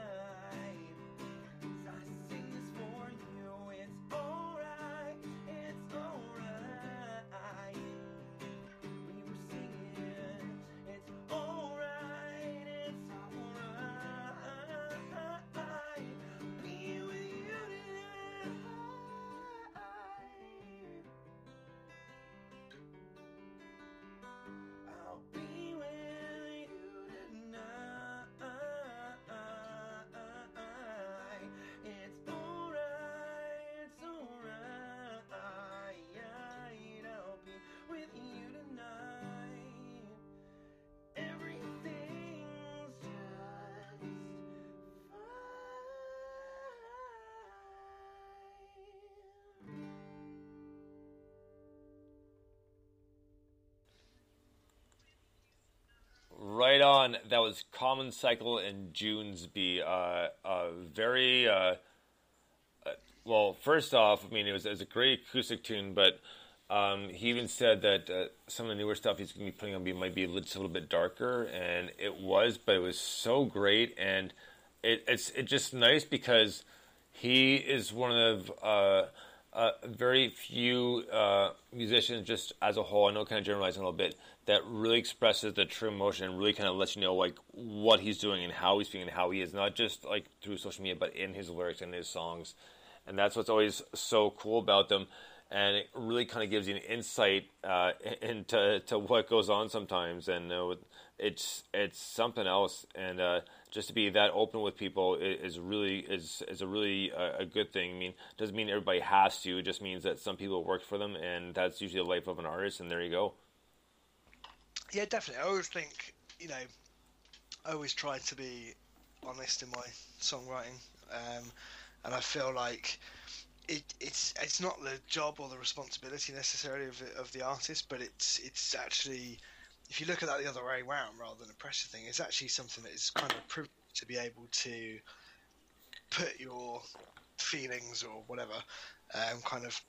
sing this for you. It's alright, it's alright. Right on. That was Common Cycle and June's Bee. Uh, uh, very, uh, uh, well, first off, I mean, it was, it was a great acoustic tune, but um, he even said that uh, some of the newer stuff he's going to be putting on B might be just a little bit darker, and it was, but it was so great, and it, it's it's just nice because He is one of uh, uh, very few uh, musicians, just as a whole, I know kind of generalizing a little bit, that really expresses the true emotion and really kind of lets you know like what he's doing and how he's feeling and how he is, not just like through social media, but in his lyrics and his songs. And that's what's always so cool about them. And it really kind of gives you an insight uh, into to what goes on sometimes. And uh, it's it's something else. And uh, just to be that open with people is really is is a really uh, a good thing. I mean, it doesn't mean everybody has to. It just means that some people work for them, and that's usually the life of an artist. And there you go. Yeah, definitely. I always think, you know, I always try to be honest in my songwriting, um, and I feel like. It, it's it's not the job or the responsibility necessarily of the, of the artist, but it's it's actually, if you look at that the other way around rather than a pressure thing, it's actually something that is kind of privileged to be able to put your feelings or whatever um, kind of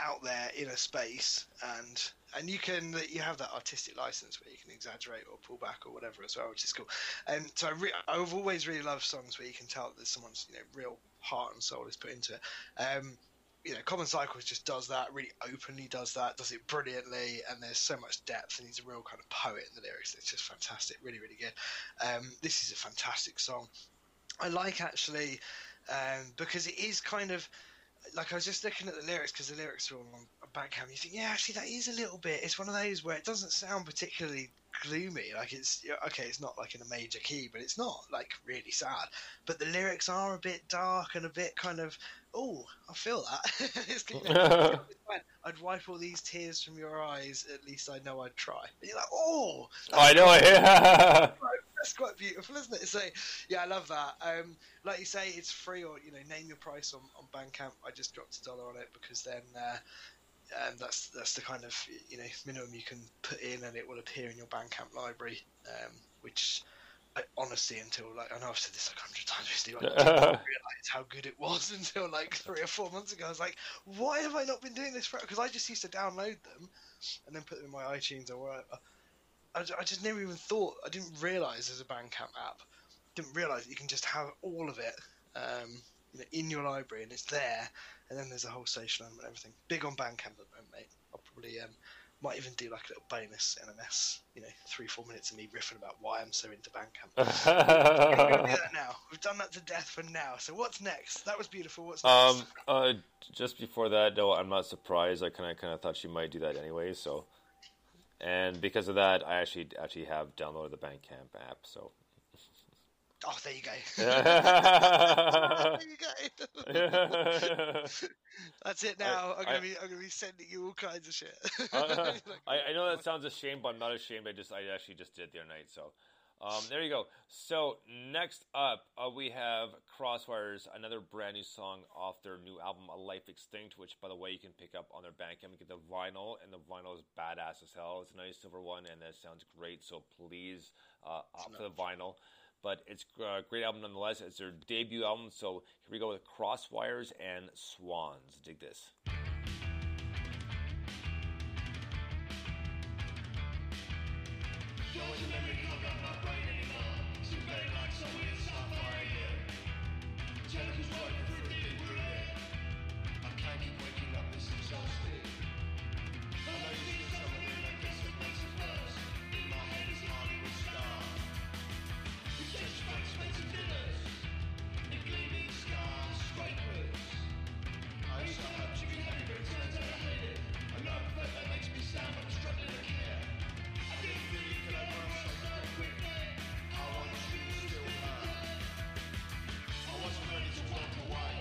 out there in a space, and and you can you have that artistic license where you can exaggerate or pull back or whatever as well, which is cool. And so I re- I've always really loved songs where you can tell that someone's, you know, real heart and soul is put into it. Um, you know, Common Cycles just does that, really openly does that, does it brilliantly, and there's so much depth, and he's a real kind of poet in the lyrics. It's just fantastic, really, really good. Um, this is a fantastic song. I like, actually, um, because it is kind of, like, I was just looking at the lyrics, because the lyrics are all on Bandcamp, you think, yeah, actually, that is a little bit, it's one of those where it doesn't sound particularly gloomy, like, it's okay, it's not like in a major key, but it's not like really sad, but the lyrics are a bit dark and a bit kind of, oh, I feel that. It's, you know, I'd wipe all these tears from your eyes, at least I know I'd try. And you're like, oh, I know it. Yeah. That's quite beautiful, isn't it? So yeah, I love that. Um like you say, it's free, or, you know, name your price on, on Bandcamp. I just dropped a dollar on it because then uh Um, that's that's the kind of, you know, minimum you can put in, and it will appear in your Bandcamp library. Um, which, I, honestly, until like I know I've said this like a hundred times recently, I didn't realize how good it was until like three or four months ago. I was like, why have I not been doing this for? Because I just used to download them and then put them in my iTunes or whatever. I, I just never even thought. I didn't realize there's a Bandcamp app. Didn't realize that you can just have all of it. Um, You know, in your library, and it's there, and then there's a whole social element and everything. Big on Bandcamp at the moment, mate. I'll probably um, might even do like a little bonus N M S, you know, three four minutes of me riffing about why I'm so into Bandcamp. We're gonna do that now. We've done that to death for now. So what's next? That was beautiful. What's next? Um, uh, just before that, though, I'm not surprised. I kind of kind of thought you might do that anyway. So, and because of that, I actually actually have downloaded the Bandcamp app. So. Oh, there you go. There you go. That's it now. I, I'm gonna I, be I'm gonna be sending you all kinds of shit. uh, I, I know that sounds ashamed, but I'm not ashamed. I just I actually just did the other night. So um, there you go. So next up uh, we have Crosswires, another brand new song off their new album, A Life Extinct, which, by the way, you can pick up on their Bandcamp and get the vinyl, and the vinyl is badass as hell. It's a nice silver one, and that sounds great. So please uh, opt for the vinyl. But it's a great album nonetheless. It's their debut album. So here we go with Crosswires and Swans. Dig this. Away.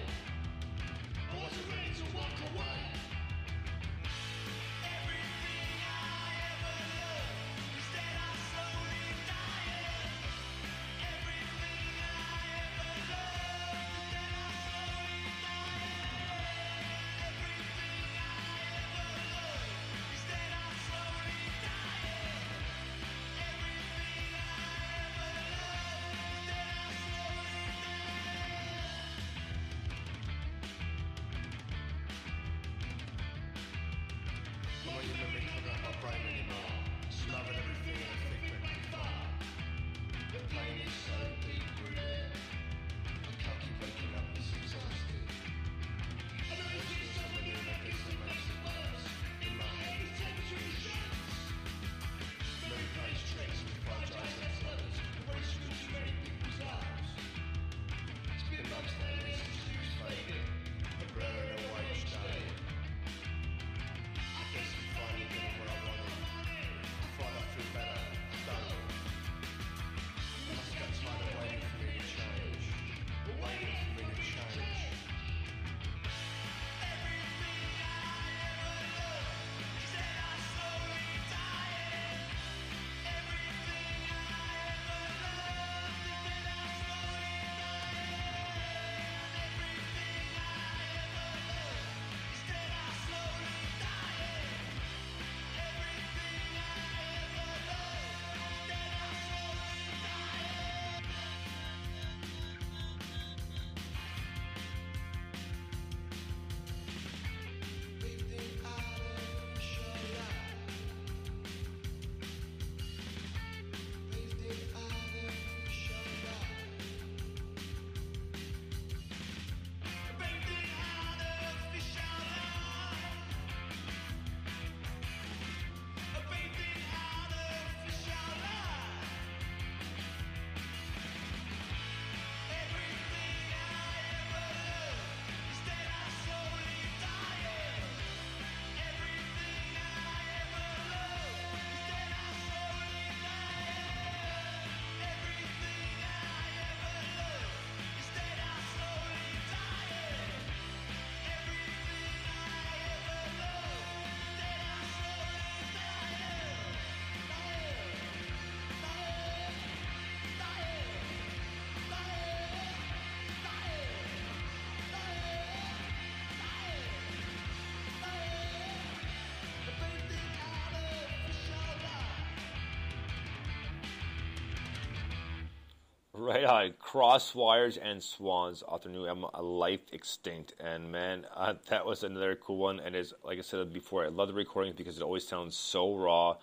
Right on. Crosswires and Swans off their new album, A Life Extinct. And man, uh, that was another cool one. And it's, like I said before, I love the recordings because it always sounds so raw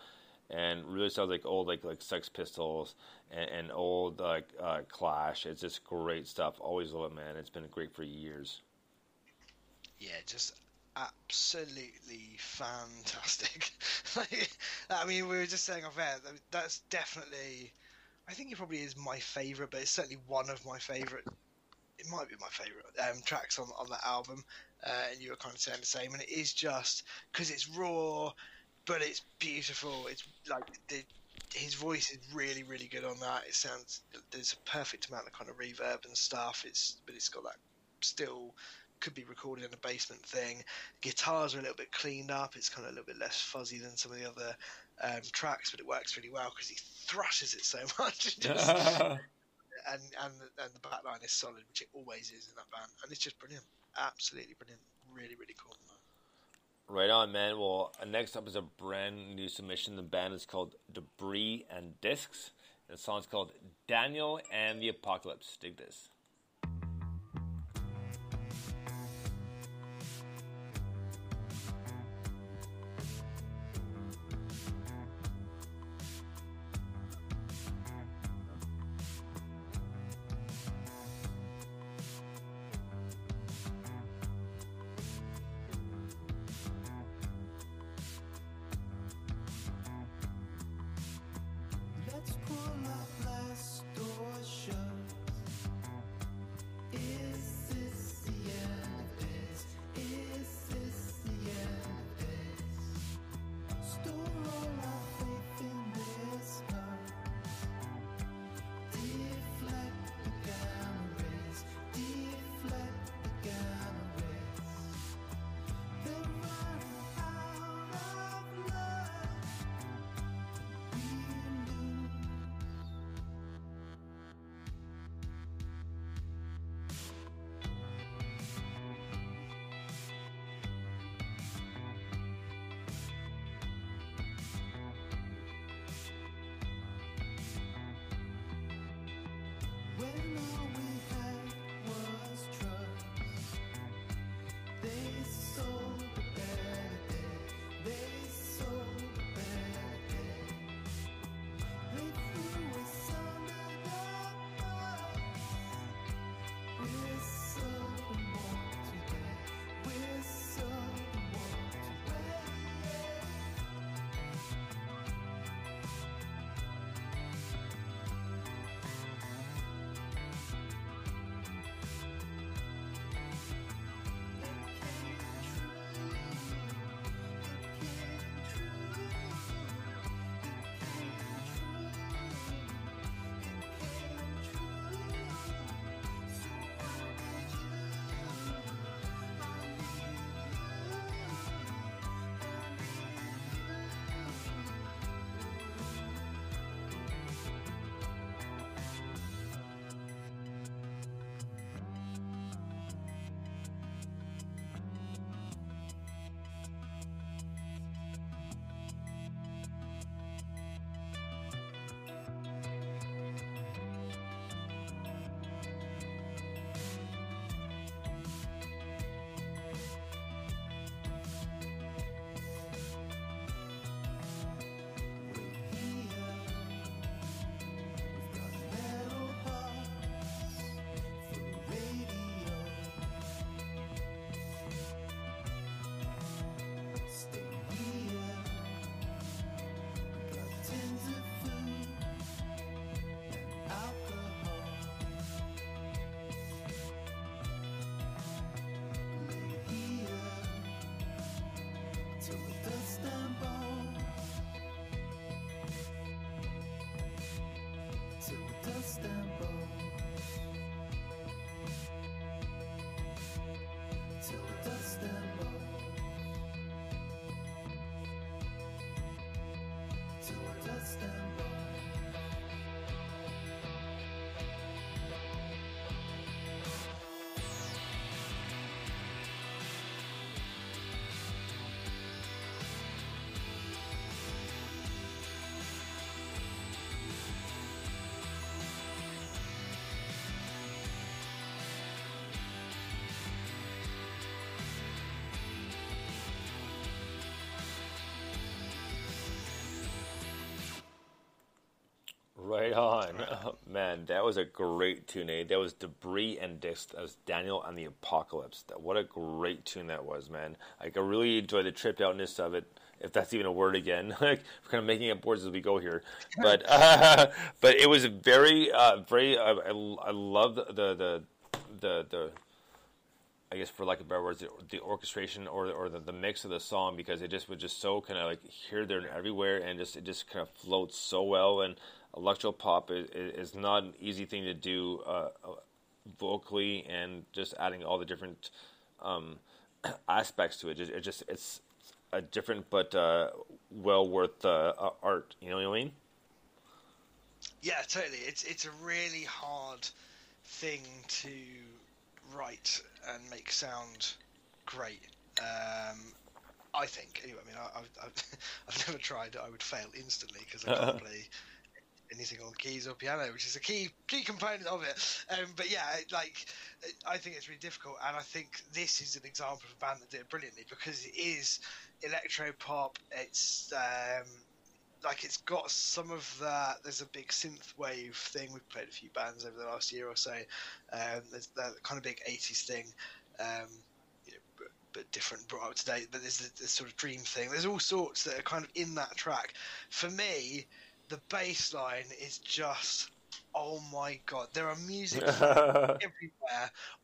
and really sounds like old, like like Sex Pistols and, and old uh, uh, Clash. It's just great stuff. Always love it, man. It's been great for years. Yeah, just absolutely fantastic. Like, I mean, we were just saying off air, that's definitely, I think it probably is my favourite, but it's certainly one of my favourite, it might be my favourite um, tracks on, on that album, uh, and you were kind of saying the same, and it is just, because it's raw, but it's beautiful, it's like, the, his voice is really, really good on that, it sounds, there's a perfect amount of kind of reverb and stuff, it's but it's got that still, could be recorded in a basement thing. Guitars are a little bit cleaned up. It's kind of a little bit less fuzzy than some of the other um, tracks, but it works really well because he thrashes it so much. Just, and, and, and the back line is solid, which it always is in that band. And it's just brilliant. Absolutely brilliant. Really, really cool. Right on, man. Well, next up is a brand new submission. The band is called Debris and Discs. The song's called Daniel and the Apocalypse. Dig this. Let's pull our glass door shut. Right on. Oh, man, that was a great tune, eh? That was Debris and Discs. That was Daniel and the Apocalypse. What a great tune that was, man. Like, I really enjoyed the tripped outness of it, if that's even a word again. We're kind of making up words as we go here. But uh, but it was very, uh, very, uh, I, I love the, the, the, the, the I guess for lack of better words, the, the orchestration or or the, the mix of the song, because it just was just so kind of like here, there, and everywhere, and just it just kind of floats so well. And electro pop is, is not an easy thing to do uh, vocally, and just adding all the different um, aspects to it. It, it just it's a different but uh, well worth uh, art. You know what I mean? Yeah, totally. It's it's a really hard thing to write and make sound great. Um, I think. Anyway, I mean, I, I've, I've, I've never tried. I would fail instantly because I can't play anything on keys or piano, which is a key key component of it. Um, but yeah, like I think it's really difficult, and I think this is an example of a band that did it brilliantly because it is electro pop. It's um, like it's got some of that. There's a big synth wave thing. We've played a few bands over the last year or so. Um, there's that kind of big eighties thing, um, you know, but, but different, brought up today. But there's this, this sort of dream thing. There's all sorts that are kind of in that track. For me, the bass line is just, oh my God. There are music everywhere,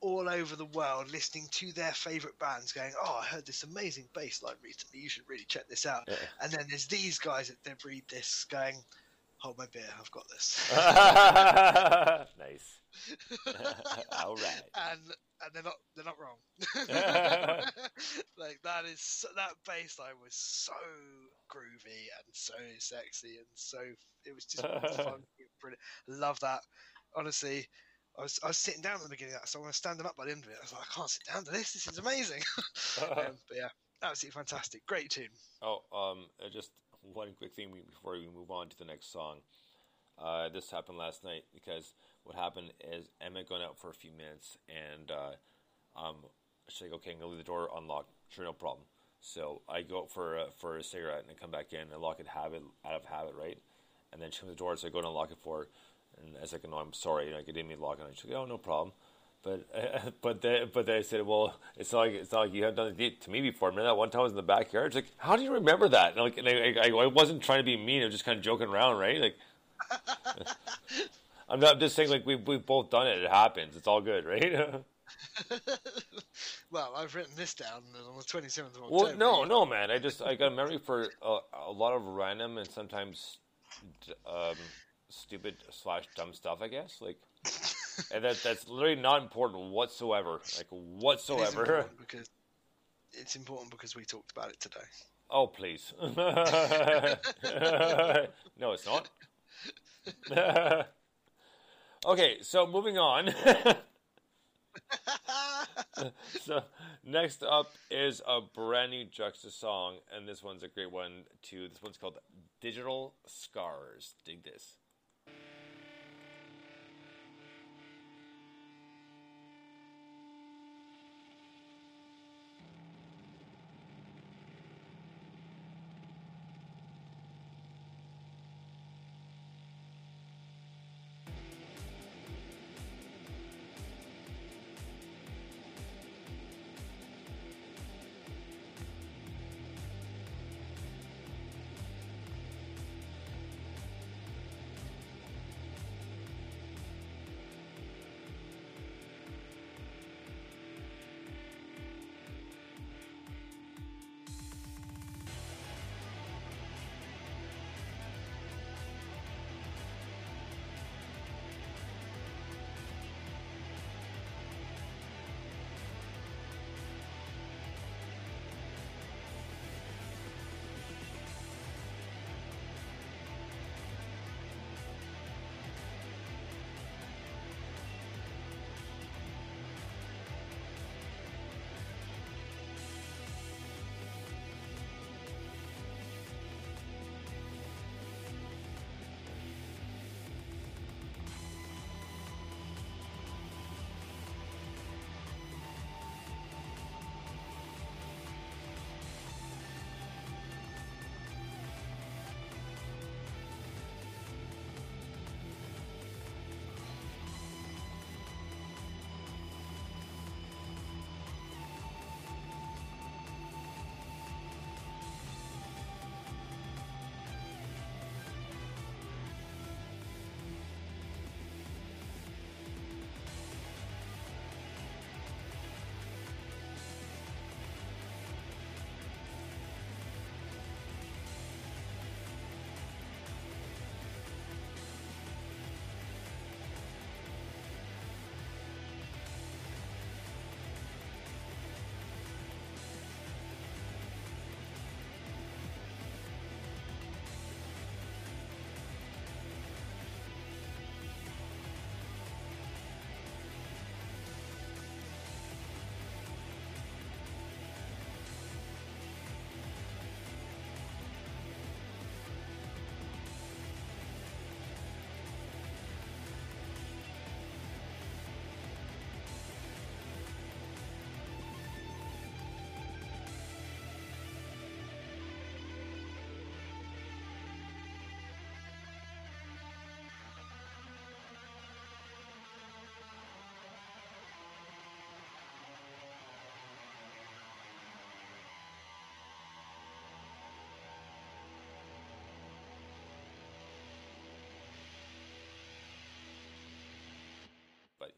all over the world, listening to their favourite bands going, oh, I heard this amazing bass line recently. You should really check this out. Yeah. And then there's these guys at Debris Discs going, hold my beer, I've got this. Nice. All right. And and they're not they're not wrong. Like that is that bass line was so groovy and so sexy and so it was just fun. Brilliant. Love that. Honestly, I was I was sitting down at the beginning of that, so I want to stand up by the end of it. I was like, I can't sit down to this. This is amazing. um, but yeah, absolutely fantastic. Great tune. Oh, um, just one quick thing before we move on to the next song. Uh, this happened last night because what happened is Emmett went out for a few minutes and uh, um, she's like, okay, I'm going to leave the door unlocked. Sure, no problem. So I go out for, uh, for a cigarette and I come back in and lock it habit, out of habit, right? And then she comes to the door, so I go and unlock it for her. And I was like, no, I'm sorry. Like, I didn't mean to lock it. She's like, oh, no problem. But uh, but then, but then I said, well, it's not like it's not like you have done it to me before. Remember that one time I was in the backyard? She's like, how do you remember that? And, like, and I, I, I wasn't trying to be mean. I was just kind of joking around, right? Like, I'm not I'm just saying like we've we've both done it. It happens. It's all good, right? Well, I've written this down on the twenty-seventh of October. Well, no, no, man. I just I got a memory for a, a lot of random and sometimes um, stupid slash dumb stuff. I guess like, and that that's literally not important whatsoever. Like whatsoever. It is important because it's important because we talked about it today. Oh please! No, it's not. Okay, so moving on. So next up is a brand new Juxta song, and this one's a great one too. This one's called Digital Scars. Dig this.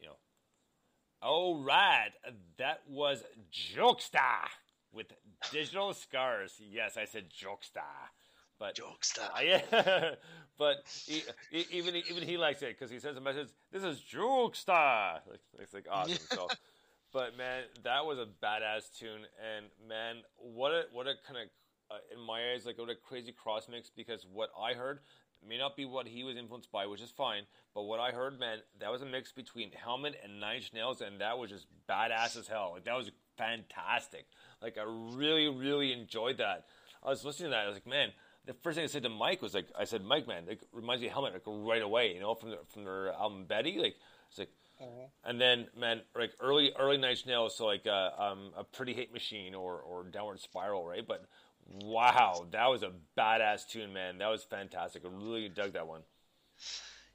you know. All right, that was Juxta with Digital Scars. Yes, I said Juxta, but Juxta. Yeah, but he, he, even even he likes it because he sends a message. This is Juxta. Like, it's like awesome. So, but man, that was a badass tune, and man, what a what a kind of uh, in my eyes like what a crazy cross mix, because what I heard may not be what he was influenced by, which is fine, but what I heard, man, that was a mix between Helmet and Nine Inch Nails, and that was just badass as hell. Like, that was fantastic. Like, I really, really enjoyed that. I was listening to that, I was like, man, the first thing I said to Mike was, like, I said, Mike, man, like, reminds me of Helmet, like, right away, you know, from, the, from their album Betty, like, it's like, mm-hmm. And then, man, like, early, early Nine Inch Nails, so, like, uh, um, A Pretty Hate Machine or, or Downward Spiral, right, but... Wow, that was a badass tune, man. That was fantastic. I really dug that one.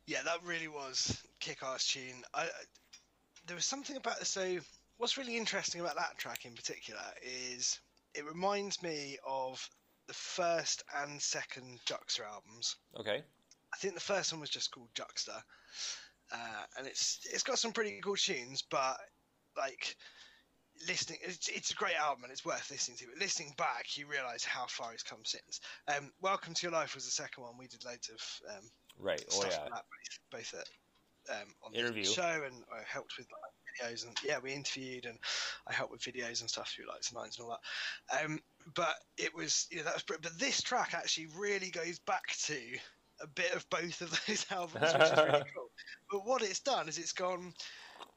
Yeah, that really was a kick-ass tune. I, I, there was something about it. So what's really interesting about that track in particular is it reminds me of the first and second Juxta albums. Okay. I think the first one was just called Juxta. Uh, and it's it's got some pretty cool tunes, but like... Listening, it's, it's a great album and it's worth listening to, but listening back, you realise how far it's come since. Um, Welcome to Your Life was the second one. We did loads of um, right. stuff oh, yeah. like that, both, both at, um, on Interview. the show, and I helped with like, videos, and yeah, we interviewed, and I helped with videos and stuff through like Nines and all that. Um, but it was, you know, that was brilliant. But this track actually really goes back to a bit of both of those albums, which is really cool. But what it's done is it's gone.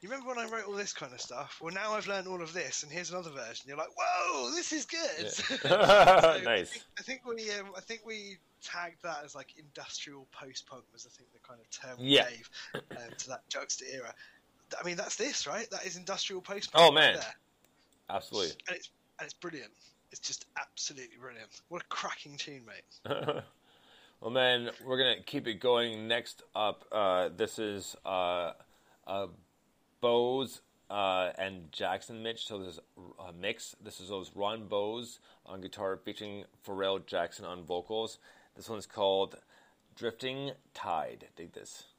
You remember when I wrote all this kind of stuff? Well, now I've learned all of this, and here's another version. You're like, whoa, this is good. Yeah. So nice. I think, I think we, um, I think we tagged that as like industrial post-punk was, I think, the kind of term we yeah. gave um, to that Juxta era. I mean, that's this, right? That is industrial post-punk. Oh man, right there. Absolutely. And it's and it's brilliant. It's just absolutely brilliant. What a cracking tune, mate. Well, man, we're gonna keep it going. Next up, uh, this is uh, uh. Bowes uh, and Jackson Mitch. So this is a mix. This is those Ron Bowes on guitar featuring Pharrell Jackson on vocals. This one's called Drifting Tide. Dig this. Yeah.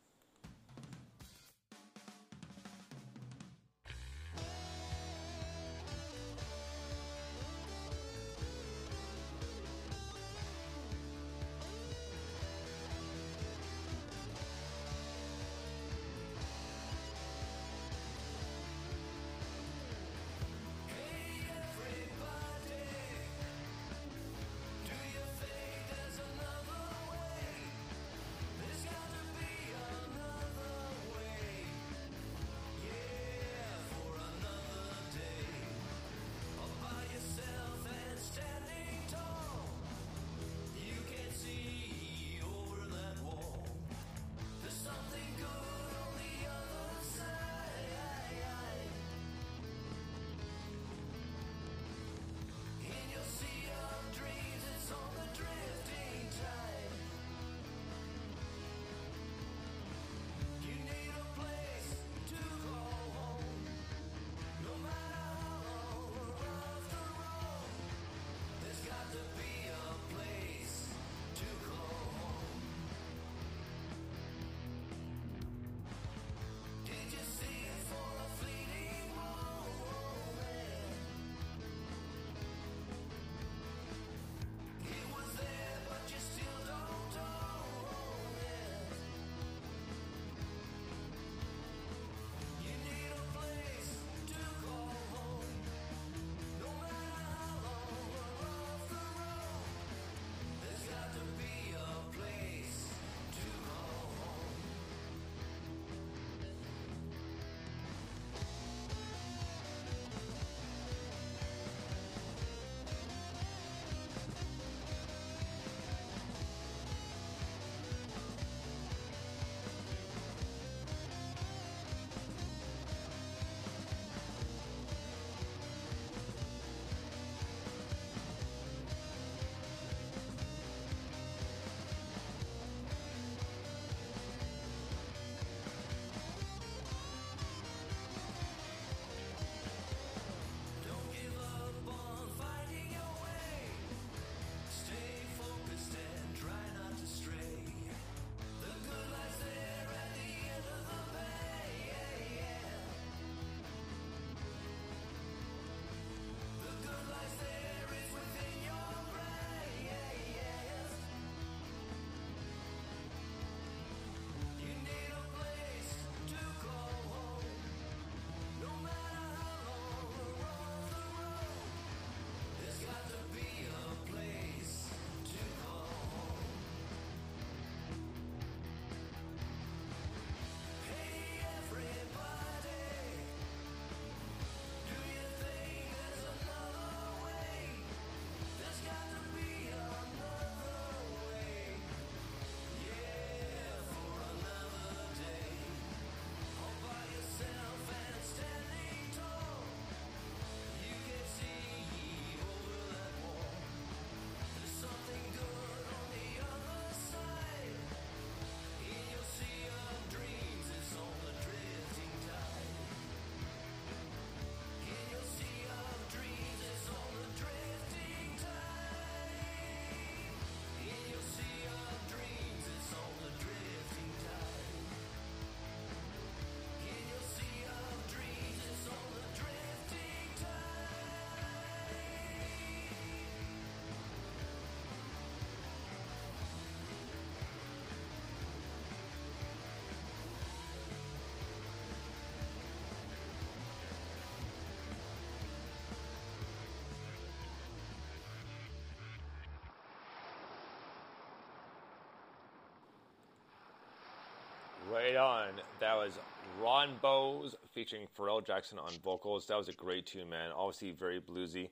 Right on. That was Ron Bowes featuring Pharrell Jackson on vocals. That was a great tune, man. Obviously very bluesy.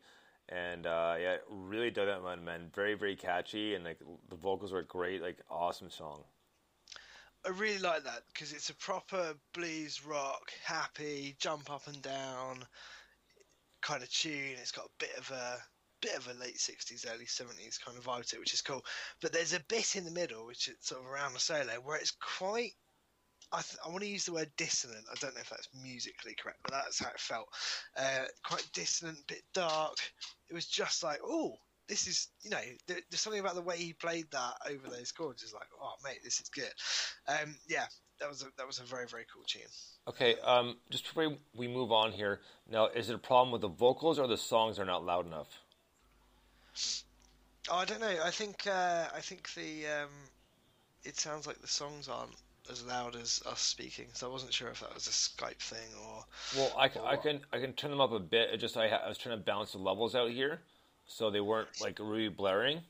And uh, yeah, really dug that one, man. Very, very catchy. And like the vocals were great. Like, awesome song. I really like that because it's a proper blues rock, happy, jump up and down kind of tune. It's got a bit of a bit of a late sixties, early seventies kind of vibe to it, which is cool. But there's a bit in the middle, which is sort of around the solo, where it's quite, I, th- I want to use the word dissonant. I don't know if that's musically correct, but that's how it felt. Uh, quite dissonant, a bit dark. It was just like, oh, this is, you know, there, there's something about the way he played that over those chords. It's like, oh, mate, this is good. Um, yeah, that was a, that was a very, very cool tune. Okay, um, just before we move on here, now, is it a problem with the vocals or the songs are not loud enough? Oh, I don't know. I think uh, I think the um, it sounds like the songs aren't as loud as us speaking, so I wasn't sure if that was a Skype thing or. Well, I can I can I can turn them up a bit. It just I, ha- I was trying to balance the levels out here, so they weren't like really blaring.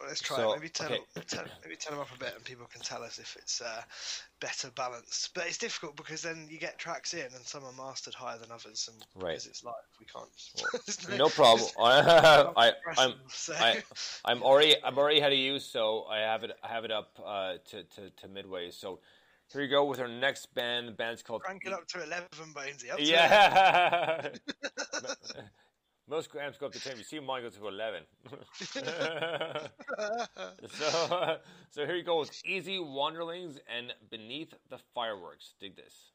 Well, let's try so, it. Maybe turn, okay. up, turn maybe turn them up a bit, and people can tell us if it's uh, better balanced. But it's difficult because then you get tracks in, and some are mastered higher than others, and right. because it's live, we can't. Well, no problem. I, I'm so. I, I'm already I'm already had a use, so I have it I have it up uh, to, to to midway. So here we go with our next band. The band's called. Crank it up to eleven, Bonesy. Up to yeah. eleven. Most amps go up to ten. You see mine go to eleven. so, so here you go with Easy Wanderlings and Beneath the Fireworks. Dig this.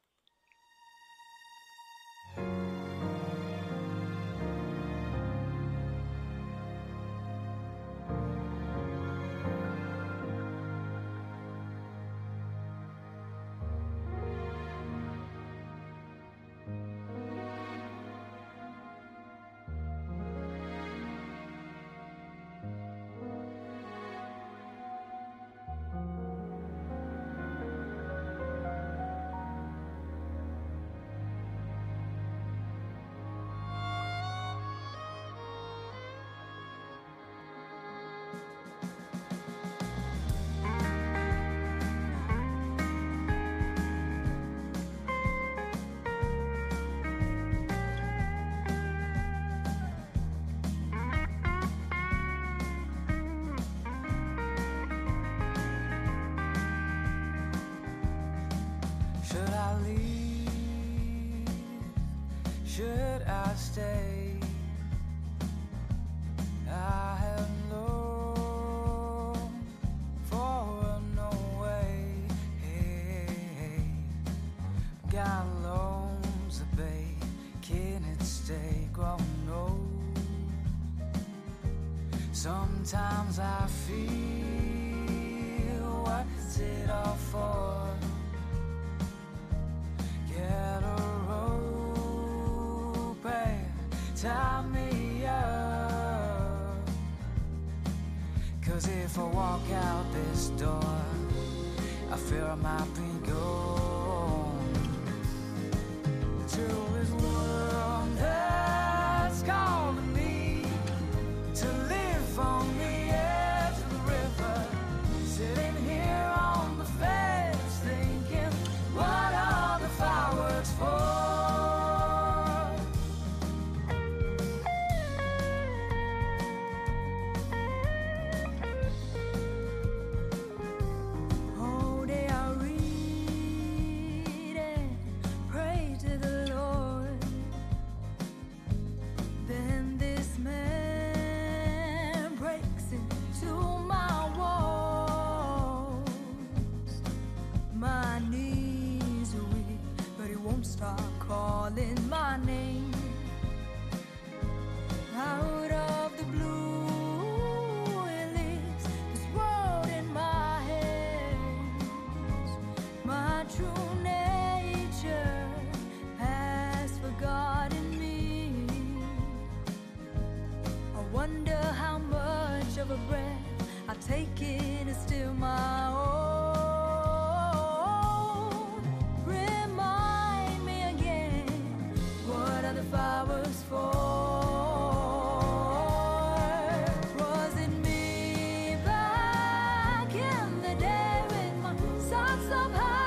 Somehow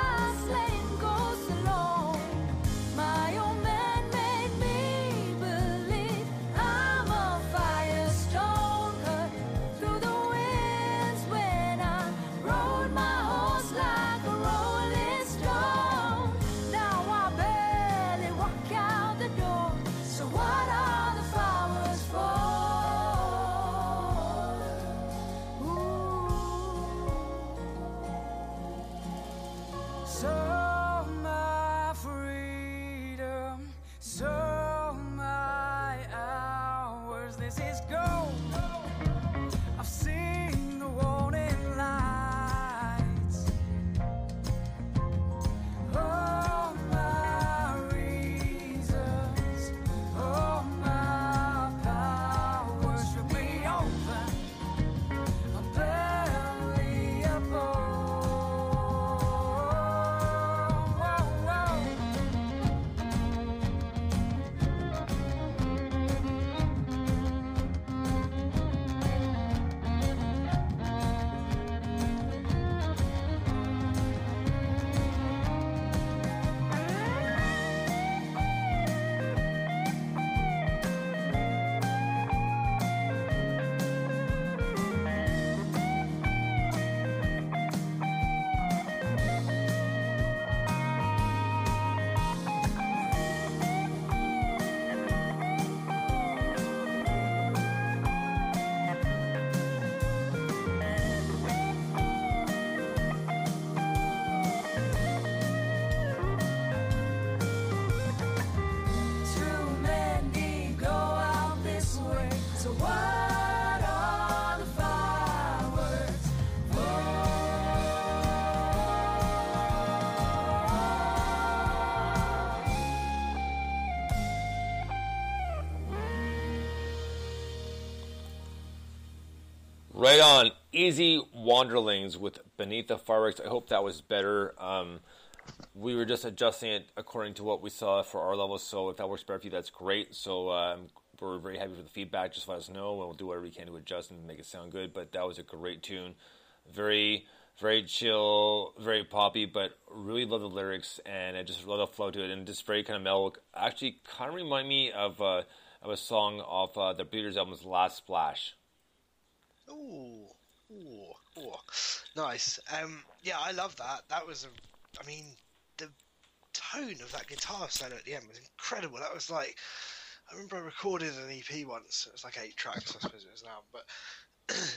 places go. I've seen the warning lights. Oh, my reasons, oh, my power should be over. I'm barely above. Oh, oh. Too many go out this way. So what are the fireworks for? Right on. Easy Wanderlings with Beneath the Fireworks. I hope that was better. Um, we were just adjusting it according to what we saw for our level, so if that works better for you, that's great. So um, we're very happy for the feedback. Just let us know, and we'll do whatever we can to adjust and make it sound good. But that was a great tune. Very, very chill, very poppy, but really love the lyrics, and I just love the flow to it. And just very kind of mellow. Actually, kind of remind me of, uh, of a song off uh, the Breeders' album's Last Splash. Ooh, ooh, ooh, nice. Um, yeah, I love that. That was, a, I mean, the tone of that guitar solo at the end was incredible. That was like, I remember I recorded an E P once. It was like eight tracks, I suppose it was now, but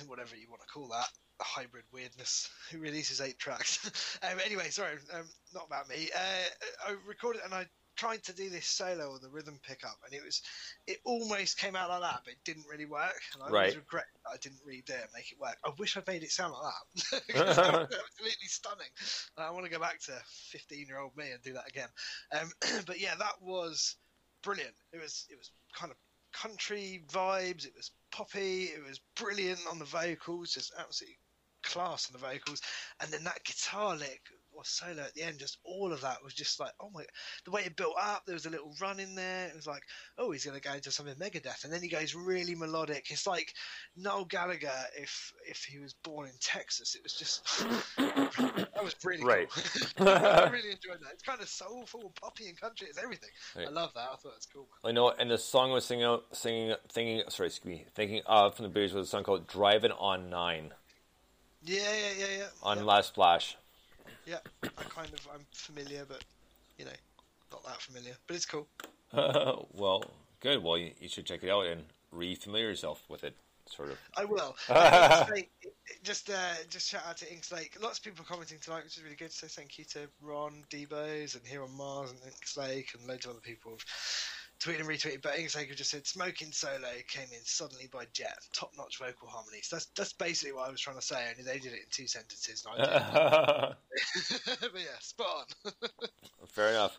whatever you want to call that, a hybrid weirdness. Who releases eight tracks? um, anyway, sorry, um, not about me. Uh, I recorded and I tried to do this solo or the rhythm pickup, and it was, it almost came out like that, but it didn't really work. And I right. always regret that I didn't redo it and make it work. I wish I'd made it sound like that. That was absolutely stunning. And I want to go back to fifteen-year-old me and do that again. Um, but yeah, that was brilliant. It was, it was kind of country vibes. It was poppy. It was brilliant on the vocals. Just absolutely class on the vocals. And then that guitar lick or solo at the end, just all of that was just like, oh my, the way it built up, there was a little run in there, it was like, oh, he's going to go into something Megadeth, and then he goes really melodic. It's like Noel Gallagher if if he was born in Texas. It was just that was really right. cool. I really enjoyed that. It's kind of soulful, poppy and country, it's everything. Right. I love that. I thought it was cool. I know, and the song I was singing, out, singing, thinking, sorry, excuse me, thinking of from the Beatles was a song called Driving on Nine. Yeah, yeah, yeah, yeah. On yeah. Last Splash. Yeah, I kind of, I'm familiar, but, you know, not that familiar. But it's cool. Uh, well, good. Well, you, you should check it out and re-familiar yourself with it, sort of. I will. uh, Inkslake, just uh, just shout out to Inkslake. Lots of people commenting tonight, which is really good. So thank you to Ron, Debos, and Here on Mars, and Inkslake, and loads of other people have tweeted and retweeted. But Inkslake have just said, Smoking Solo came in suddenly by Jet. Top-notch vocal harmonies. That's that's basically what I was trying to say, only they did it in two sentences. And I did. But yeah, spot on. Fair enough.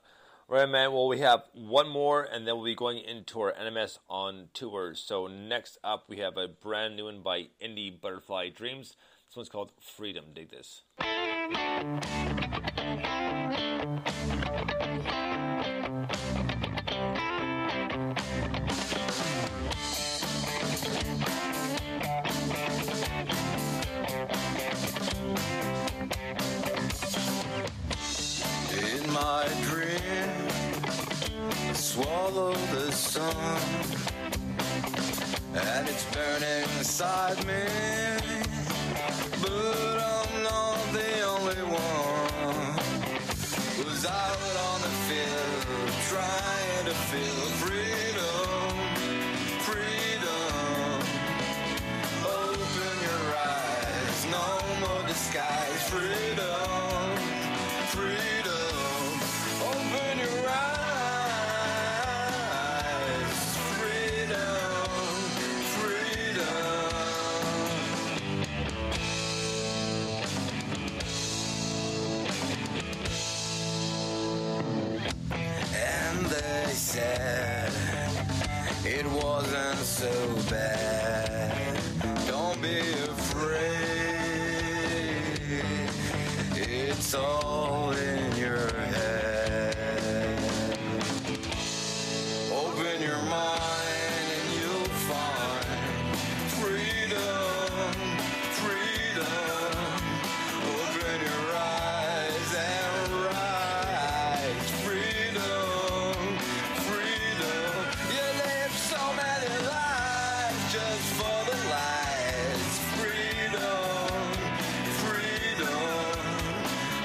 Right, man. Well, we have one more, and then we'll be going into our N M S on tours. So next up, we have a brand new one by Indie Butterfly Dreams. This one's called Freedom. Dig this. In my dream, swallow the sun, and it's burning inside me, but I'm not the only one who's out on the field trying to feel freedom, freedom. Open your eyes, no more disguise, freedom, freedom. Open your eyes. Freedom, wasn't so bad. Don't be afraid, it's all in your head. Open your mind and you'll find freedom, freedom. Open your eyes and rise. Freedom, freedom. You live so many lives just for the lies. Freedom, freedom.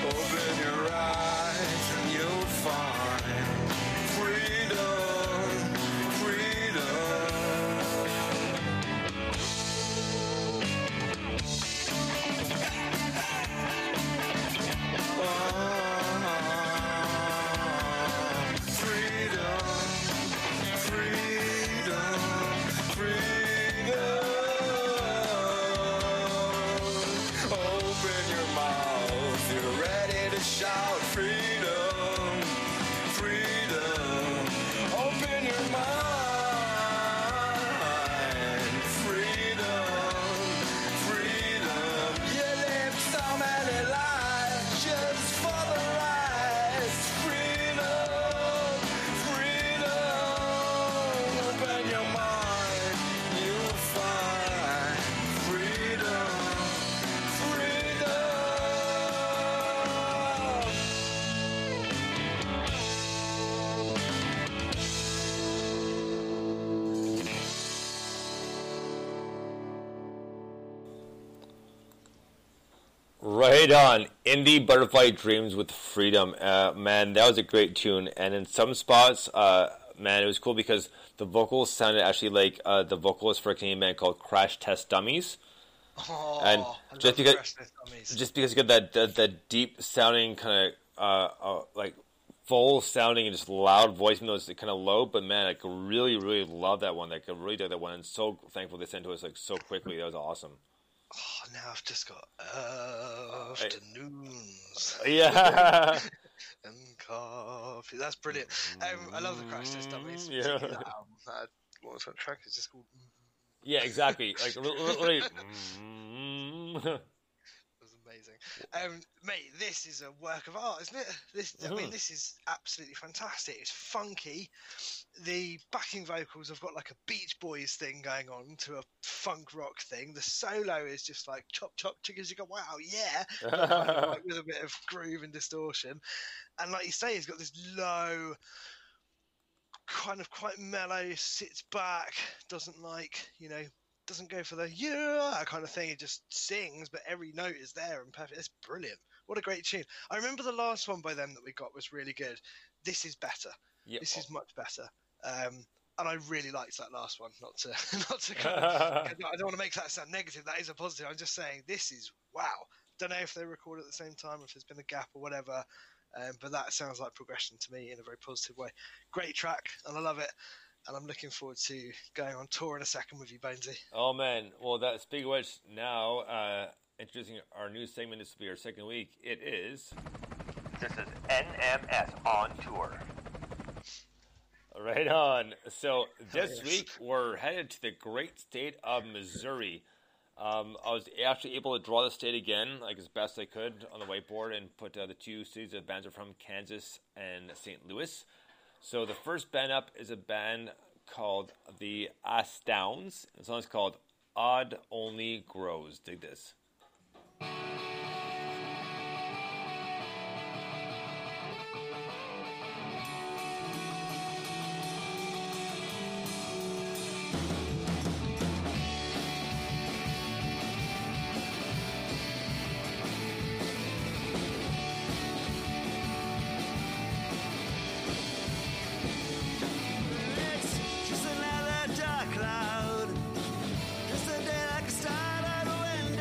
Open your eyes and you'll find freedom, freedom. Ah, freedom, freedom, freedom. Open your mouth, you're ready to shout freedom, freedom. Open your mind, freedom, freedom. You live so many lives just for the rise. Freedom, freedom. Open your mind, you'll find freedom, freedom. Right on. Indie Butterfly Dreams with Freedom. Uh, man, that was a great tune. And in some spots, uh, man, it was cool because the vocals sounded actually like uh, the vocalist for a Canadian band called Crash Test Dummies. Oh, And I just love because- Crash Test Dummies. Just because you got that, that, that deep sounding, kind of uh, uh, like full sounding and just loud voice, even though it's kind of low, but man, I could really, really love that one. Like, I really dug that one. And so thankful they sent it to us like so quickly. That was awesome. Oh, now I've just got afternoons Yeah. and coffee. That's brilliant. Um, I love the Crash Test Dummies. Yeah. That album, that, what was that track? It's just called. Yeah, exactly. Like, li- li- li- It was amazing. Um, mate, this is a work of art, isn't it? This, I mean, this is absolutely fantastic. It's funky. The backing vocals have got like a Beach Boys thing going on to a funk rock thing. The solo is just like chop, chop, chicka, chicka, wow, yeah. Like, with a bit of groove and distortion. And like you say, he's got this low, kind of quite mellow, sits back, doesn't like, you know, doesn't go for the yeah kind of thing. It just sings, but every note is there and perfect. It's brilliant. What a great tune. I remember the last one by them that we got was really good. This is better. Yep. This is much better. Um, and I really liked that last one. Not to, not to, kind of, I don't want to make that sound negative. That is a positive. I'm just saying this is wow. Don't know if they record at the same time, if there's been a gap or whatever. Um, but that sounds like progression to me in a very positive way. Great track, and I love it. And I'm looking forward to going on tour in a second with you, Bonesy. Oh, man. Well, that, speaking of which, now uh, introducing our new segment. This will be our second week. It is... This is N M S On Tour. Right on. So this oh, yes. week, we're headed to the great state of Missouri. Um, I was actually able to draw the state again, like as best I could, on the whiteboard and put uh, the two cities that bands are from, Kansas and Saint Louis. So the first band up is a band called The Astounds. The song is called Odd Only Grows. Dig this. Cloud, just a day like a star that went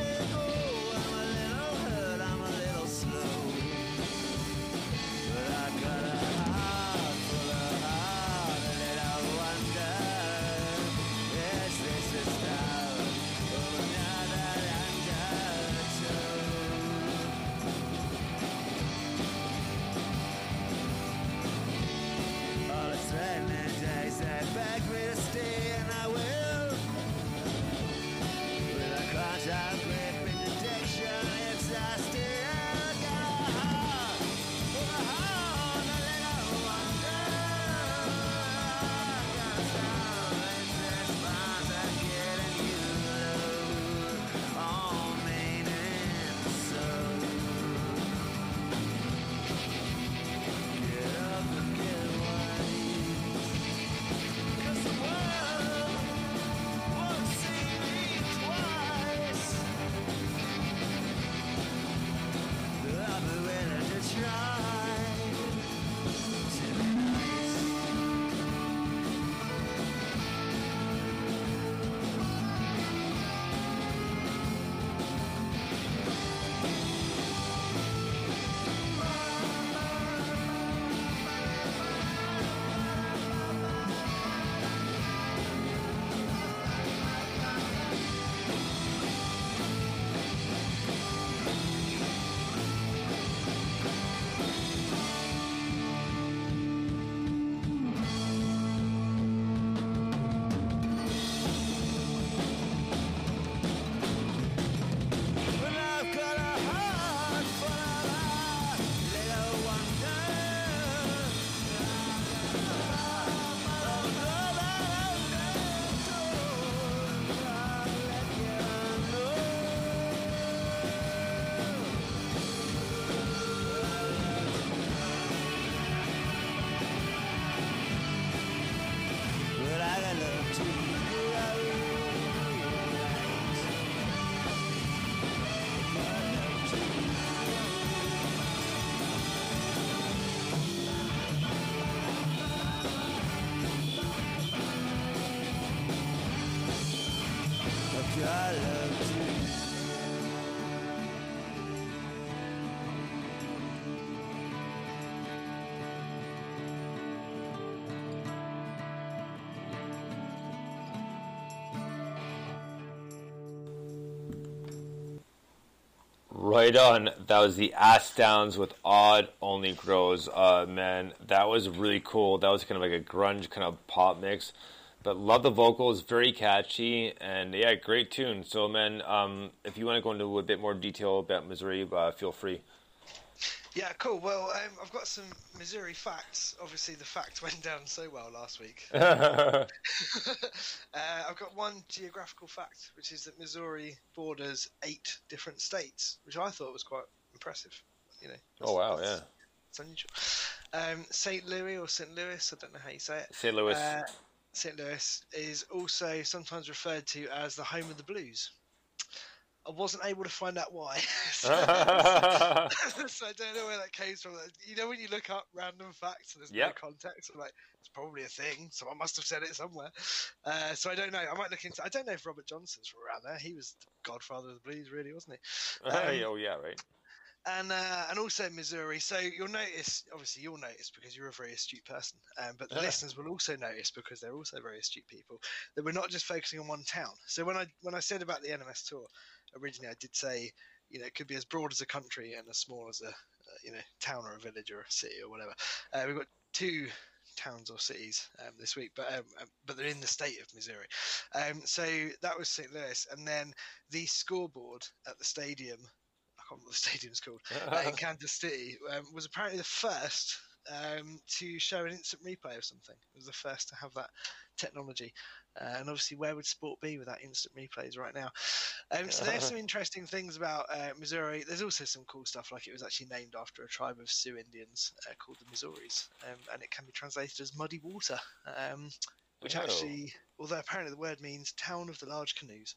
Right on. That was the Astounds with Odd Only Grows. Uh, man, that was really cool. That was kind of like a grunge kind of pop mix. But love the vocals, very catchy, and yeah, great tune. So, man, um, if you want to go into a bit more detail about Missouri, uh, feel free. Yeah, cool. Well, um, I've got some Missouri facts. Obviously, the fact went down so well last week. uh, I've got one geographical fact, which is that Missouri borders eight different states, which I thought was quite impressive. You know. Oh wow! Yeah. It's unusual. Um, Saint Louis or Saint Louis, I don't know how you say it. Saint Louis. Uh, Saint Louis is also sometimes referred to as the home of the blues. I wasn't able to find out why, so, so I don't know where that came from. You know when you look up random facts and there's yep. no context, I'm like, it's probably a thing, someone must have said it somewhere. Uh, so I don't know. I might look into. I don't know if Robert Johnson's from around there. He was the godfather of the blues, really, wasn't he? Um, oh yeah, right. And uh, and also Missouri. So you'll notice, obviously you'll notice because you're a very astute person, um, but the yeah. listeners will also notice because they're also very astute people, that we're not just focusing on one town. So when I when I said about the N M S tour, originally I did say, you know, it could be as broad as a country and as small as a, uh, you know, town or a village or a city or whatever. Uh, we've got two towns or cities um, this week, but um, but they're in the state of Missouri. Um, so that was Saint Louis. And then the scoreboard at the stadium, I can't remember what the stadium's called, uh, in Kansas City, um, was apparently the first um, to show an instant replay of something. It was the first to have that technology. Uh, and obviously, where would sport be without instant replays right now? Um, so there's some interesting things about uh, Missouri. There's also some cool stuff, like it was actually named after a tribe of Sioux Indians uh, called the Missouris, um, and it can be translated as muddy water, um, which oh. actually, although apparently the word means town of the large canoes.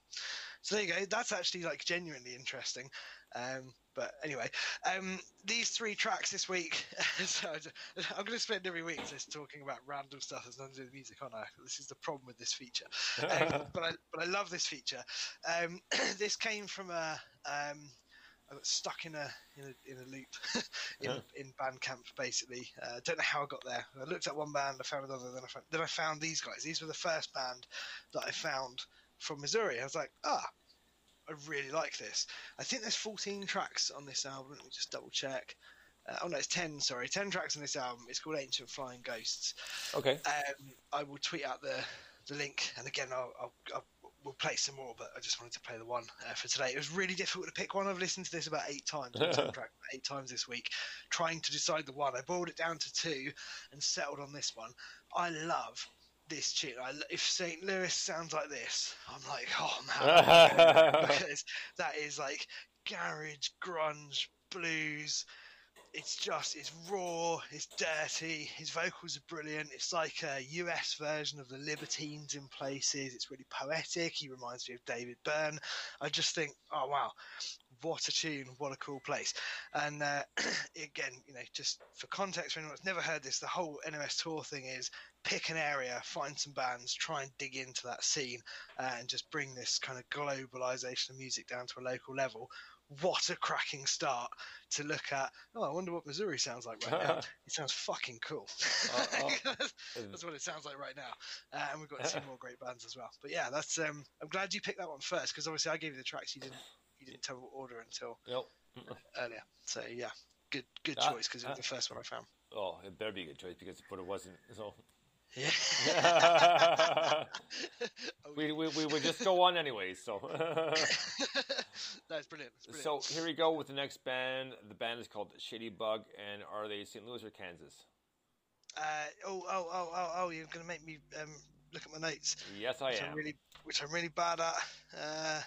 So there you go. That's actually like genuinely interesting. Um, but anyway, um, these three tracks this week, so I'm going to spend every week just talking about random stuff that's nothing to do with music, aren't I? This is the problem with this feature. Um, but I but I love this feature. Um, this came from a um, I got stuck in a in a, in a loop in, yeah. in Bandcamp, basically. I uh, don't know how I got there. I looked at one band, I found another, then I found, then I found these guys. These were the first band that I found from Missouri. I was like, ah. I really like this. I think there's fourteen tracks on this album. Let me just double check. Uh, oh no, it's ten. Sorry, ten tracks on this album. It's called Ancient Flying Ghosts. Okay. Um, I will tweet out the the link, and again, I'll, I'll, I'll we'll play some more. But I just wanted to play the one uh, for today. It was really difficult to pick one. I've listened to this about eight times. I've listened to track eight times this week, trying to decide the one. I boiled it down to two, and settled on this one. I love this tune. I, if Saint Louis sounds like this, I'm like, oh man, because that is like garage, grunge, blues. It's just, it's raw, it's dirty. His vocals are brilliant. It's like a U S version of the Libertines in places. It's really poetic. He reminds me of David Byrne. I just think, oh wow, what a tune, what a cool place. And uh, again, you know, just for context for anyone that's never heard this, the whole N M S tour thing is pick an area, find some bands, try and dig into that scene uh, and just bring this kind of globalization of music down to a local level. What a cracking start to look at. Oh, I wonder what Missouri sounds like right now. It sounds fucking cool. Uh, uh, that's, that's what it sounds like right now. Uh, and we've got two more great bands as well. But yeah, that's. Um, I'm glad you picked that one first because obviously I gave you the tracks you didn't you didn't tell what order until nope. earlier. So yeah, good good that, choice because it was the first one I found. Oh, it better be a good choice because but it wasn't. So. Yeah. we, we we would just go on anyway, so that's brilliant. brilliant. So here we go with the next band. The band is called Shady Bug, and are they Saint Louis or Kansas? Uh oh oh oh oh oh! You're gonna make me um look at my notes. Yes, I which am. I'm really, which I'm really bad at. Uh,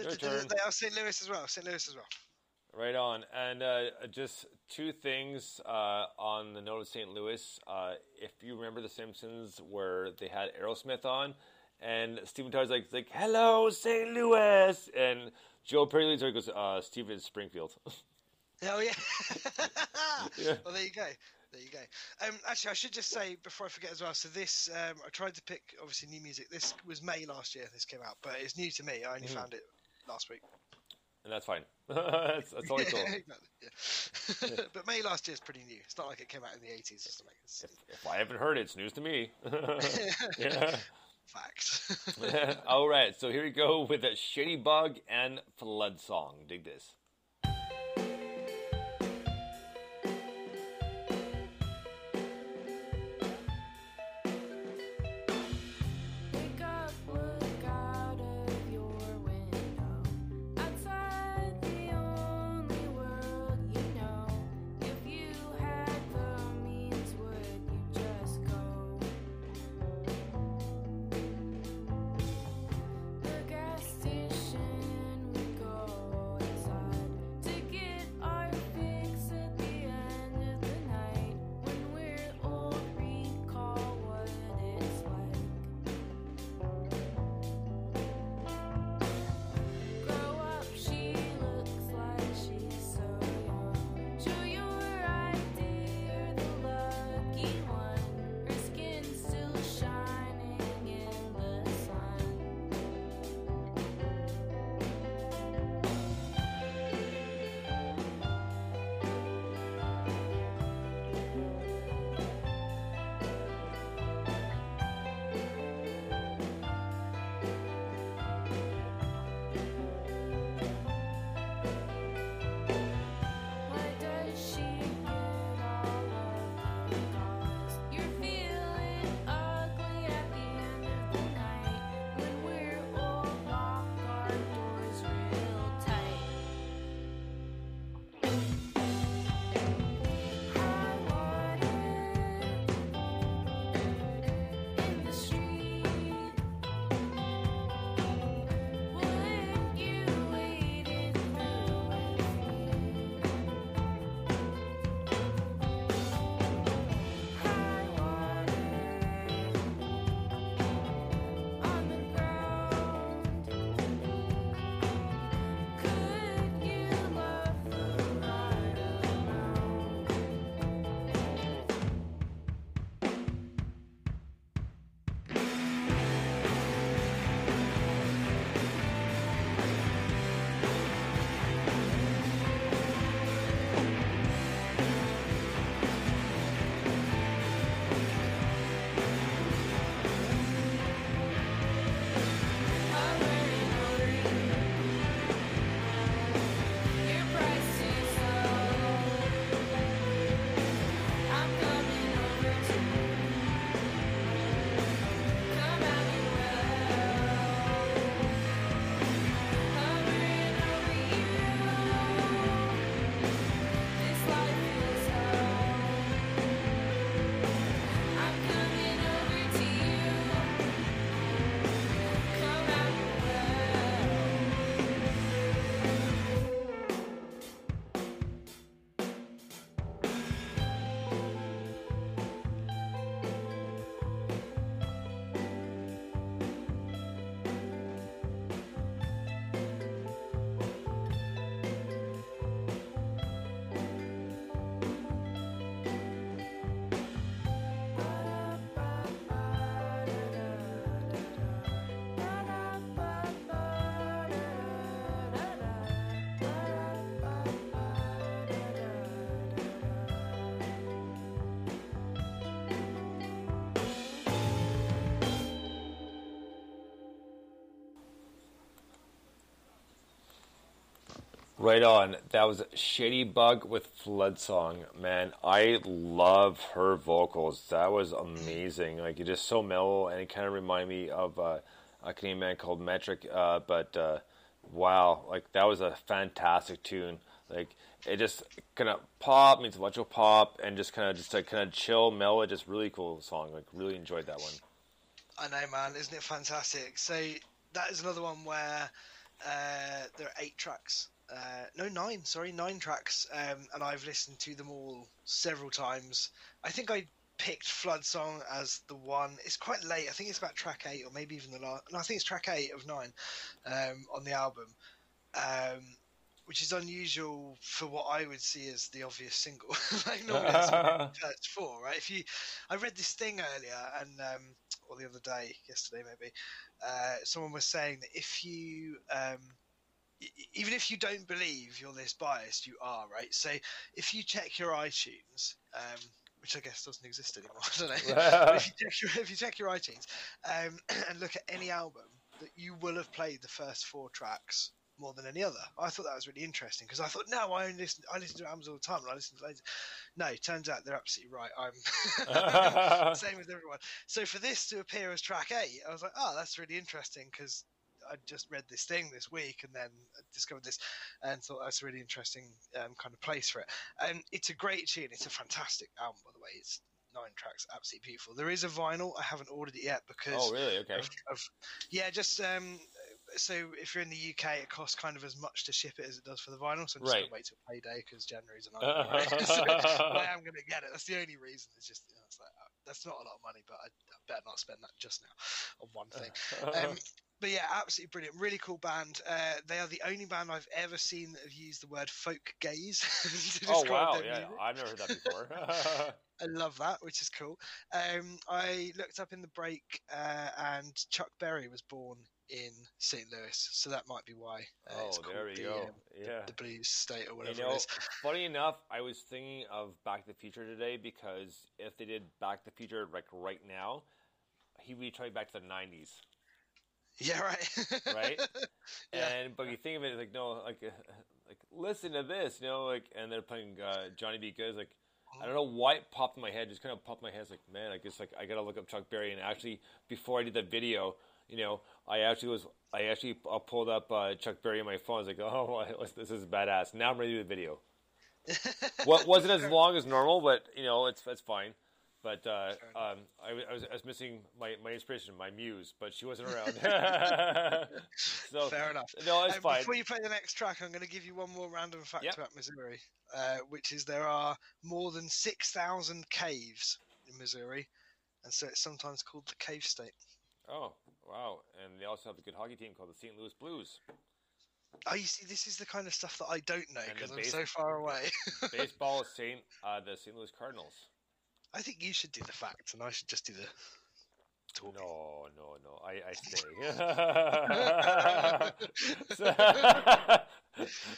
Your d- d- turn. They are Saint Louis as well. Saint Louis as well. Right on. And uh, just two things uh, on the note of Saint Louis. Uh, if you remember The Simpsons where they had Aerosmith on, and Steven Tyler's like, like hello, Saint Louis! And Joe Perry goes, uh, Steven Springfield. Oh, yeah. yeah. Well, there you go. There you go. Um, actually, I should just say before I forget as well. So this, um, I tried to pick obviously new music. This was May last year. This came out, but it's new to me. I only mm-hmm. found it last week. And that's fine. that's, that's all I thought. Yeah, exactly. yeah. yeah. But May last year is pretty new. It's not like it came out in the eighties or something. If, if I haven't heard it, it's news to me. yeah. Fact. All right. So here we go with a Shady Bug and Flood Song. Dig this. Right on. That was Shady Bug with Flood Song. Man, I love her vocals. That was amazing. Like, it's just so mellow, and it kind of reminded me of uh, a Canadian man called Metric. Uh, but uh, wow, like that was a fantastic tune. Like, it just kind of pop means electro pop, and just kind of just like kind of chill, mellow. Just really cool song. Like, really enjoyed that one. I know, man. Isn't it fantastic? So that is another one where uh, there are eight tracks. Uh, no, nine, sorry, nine tracks, um, and I've listened to them all several times. I think I picked Flood Song as the one. It's quite late. I think it's about track eight or maybe even the last. No, I think it's track eight of nine um, on the album, um, which is unusual for what I would see as the obvious single. Like normally that's what you search for, right? If you, I read this thing earlier, and um, or the other day, yesterday maybe, uh, someone was saying that if you, um, even if you don't believe you're this biased, you are, right? So if you check your iTunes, um, which I guess doesn't exist anymore, I don't know. But if you check your, if you check your iTunes um, and look at any album, that you will have played the first four tracks more than any other. I thought that was really interesting because I thought, no, I listen, I listen to albums all the time, and I listen to loads. No, turns out they're absolutely right. I'm same with everyone. So for this to appear as track eight, I was like, oh, that's really interesting because I just read this thing this week and then discovered this and thought that's a really interesting um, kind of place for it. And it's a great tune. It's a fantastic album, by the way. It's nine tracks, absolutely beautiful. There is a vinyl. I haven't ordered it yet because... Oh, really? Okay. Of, of, yeah, just... Um, so if you're in the U K, it costs kind of as much to ship it as it does for the vinyl. So I'm just right. going to wait till payday because January's an island, right? So, but I am going to get it. That's the only reason. It's just, you know, it's like, oh, that's not a lot of money, but I, I better not spend that just now on one thing. Um, but yeah, absolutely brilliant. Really cool band. Uh, they are the only band I've ever seen that have used the word folk gaze. to oh, wow. Yeah, music. I've never heard that before. I love that, which is cool. Um, I looked up in the break uh, and Chuck Berry was born in Saint Louis, so that might be why. Uh, oh, it's there we the, go. Um, yeah, the Blues State or whatever. You know, it is. Funny enough, I was thinking of Back to the Future today because if they did Back to the Future like right now, he would be trying back to the nineties. Yeah, right. right. Yeah. And but you think of it like no, like uh, like listen to this, you know, like and they're playing uh, Johnny B. Goode, like. I don't know why it popped in my head. Just kind of popped in my head. It's like, man, I guess like I gotta look up Chuck Berry. And actually, before I did that video, you know, I actually was I actually I pulled up uh, Chuck Berry on my phone. I was like, oh, this is badass. Now I'm ready to do the video. What wasn't as long as normal, but you know, it's that's fine. But uh, um, I, I, was, I was missing my, my inspiration, my muse, but she wasn't around. So, fair enough. No, it's um, fine. Before you play the next track, I'm going to give you one more random fact yep. about Missouri, uh, which is there are more than six thousand caves in Missouri, and so it's sometimes called the Cave State. Oh, wow. And they also have a good hockey team called the Saint Louis Blues. Oh, you see, this is the kind of stuff that I don't know because I'm so far away. Baseball is Saint, uh, the Saint Louis Cardinals. I think you should do the facts, and I should just do the talking. No, no, no. I, I stay. so,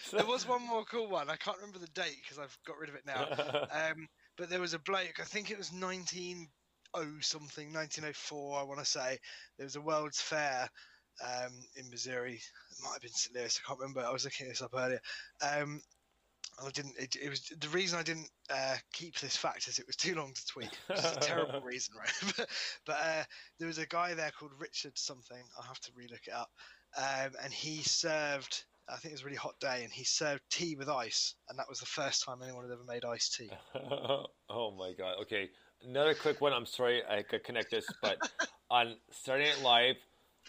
so. There was one more cool one. I can't remember the date because I've got rid of it now. Um, but there was a bloke, I think it was nineteen oh something, nineteen oh four, I want to say. There was a World's Fair um, in Missouri. It might have been Saint Louis. I can't remember. I was looking this up earlier. Um I didn't. It, it was the reason I didn't uh, keep this fact is it was too long to tweet. It's a terrible reason, right? but but uh, there was a guy there called Richard something. I'll have to relook it up. Um, and he served. I think it was a really hot day, and he served tea with ice, and that was the first time anyone had ever made iced tea. Oh my god! Okay, another quick one. I'm sorry I could connect this, but on Saturday Night Live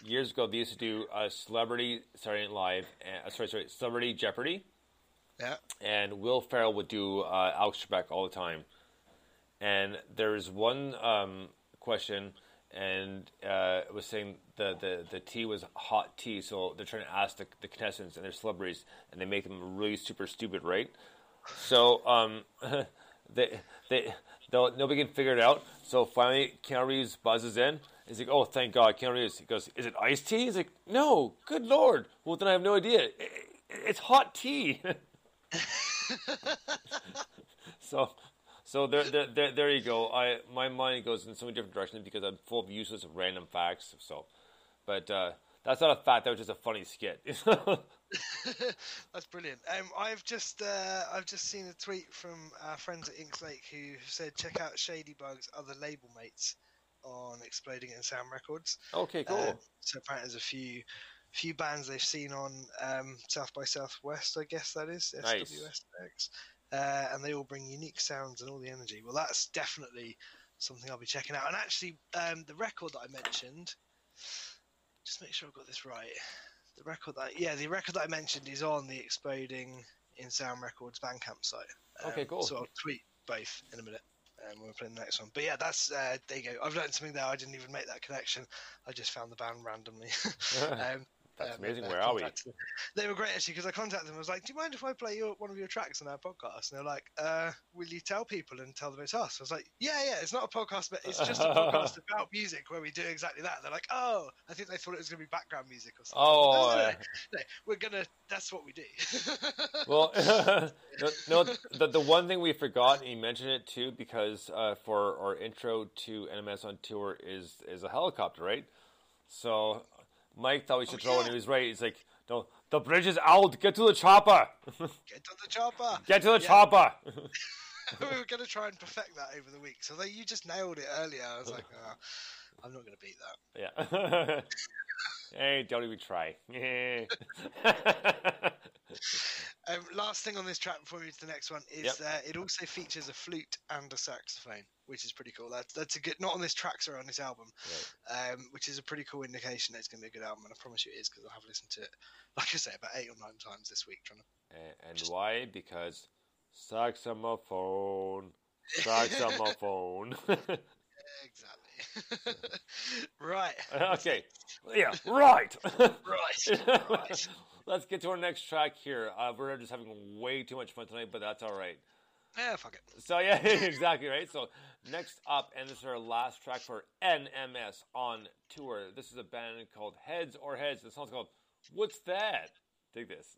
years ago, they used to do a celebrity Saturday Night Live. Uh, sorry, sorry, Celebrity Jeopardy. Yeah, and Will Ferrell would do uh, Alex Trebek all the time. And there was one um, question, and uh, it was saying the, the, the tea was hot tea, so they're trying to ask the, the contestants and their celebrities, and they make them really super stupid, right? So um, they they nobody can figure it out. So finally, Keanu Reeves buzzes in. He's like, "Oh, thank God, Keanu Reeves." He goes, "Is it iced tea?" He's like, "No, good Lord." Well, then I have no idea. It, It's hot tea. so, so there, there, there, there you go. I my mind goes in so many different directions because I'm full of useless random facts. So, but uh, that's not a fact. That was just a funny skit. That's brilliant. Um, I've just uh, I've just seen a tweet from our friends at Inks Lake who said check out Shady Bug's other label mates on Exploding In Sound Records. Okay, cool. Um, so apparently there's a few. few bands they've seen on um, South by Southwest, I guess that is, nice. S W S X, uh, and they all bring unique sounds and all the energy. Well, that's definitely something I'll be checking out. And actually, um, the record that I mentioned, just make sure I've got this right. The record that, yeah, the record that I mentioned is on the Exploding In Sound Records Bandcamp site. Um, okay, cool. So I'll tweet both in a minute. And we're playing the next one. But yeah, that's uh, there you go. I've learned something there. I didn't even make that connection. I just found the band randomly. um, That's um, amazing. Where are we? They were great, actually, because I contacted them. I was like, do you mind if I play your, one of your tracks on our podcast? And they're like, uh, will you tell people and tell them it's us? I was like, yeah, yeah, it's not a podcast, but it's just a podcast about music where we do exactly that. And they're like, oh, I think they thought it was going to be background music or something. Oh, no, no, no, no. No, we're going to, that's what we do. Well, no, no, the, the one thing we forgot, and you mentioned it too, because uh, for our intro to N M S on Tour is, is a helicopter, right? So Mike thought we should oh, throw yeah. it, and he was right. He's like, no, the bridge is out. Get to the chopper. Get to the chopper. Get to the yeah. chopper. We were going to try and perfect that over the week. So they, you just nailed it earlier. I was like, oh, I'm not going to beat that. Yeah. Hey, don't even try. um, last thing on this track before we move to the next one is yep. uh, it also features a flute and a saxophone, which is pretty cool. That, that's a good, not on this track, sorry, on this album, right. um, which is a pretty cool indication that it's going to be a good album, and I promise you it is, because I have listened to it, like I say, about eight or nine times this week. Trying to and and just... why? Because saxophone, saxophone. Exactly. Right. Okay. Yeah, right. right. Right. Let's get to our next track here. Uh, we're just having way too much fun tonight, but that's all right. Yeah, fuck it. So, yeah, exactly, right? So, next up, and this is our last track for N M S on Tour. This is a band called Heads or Heads. The song's called What's That? Dig this.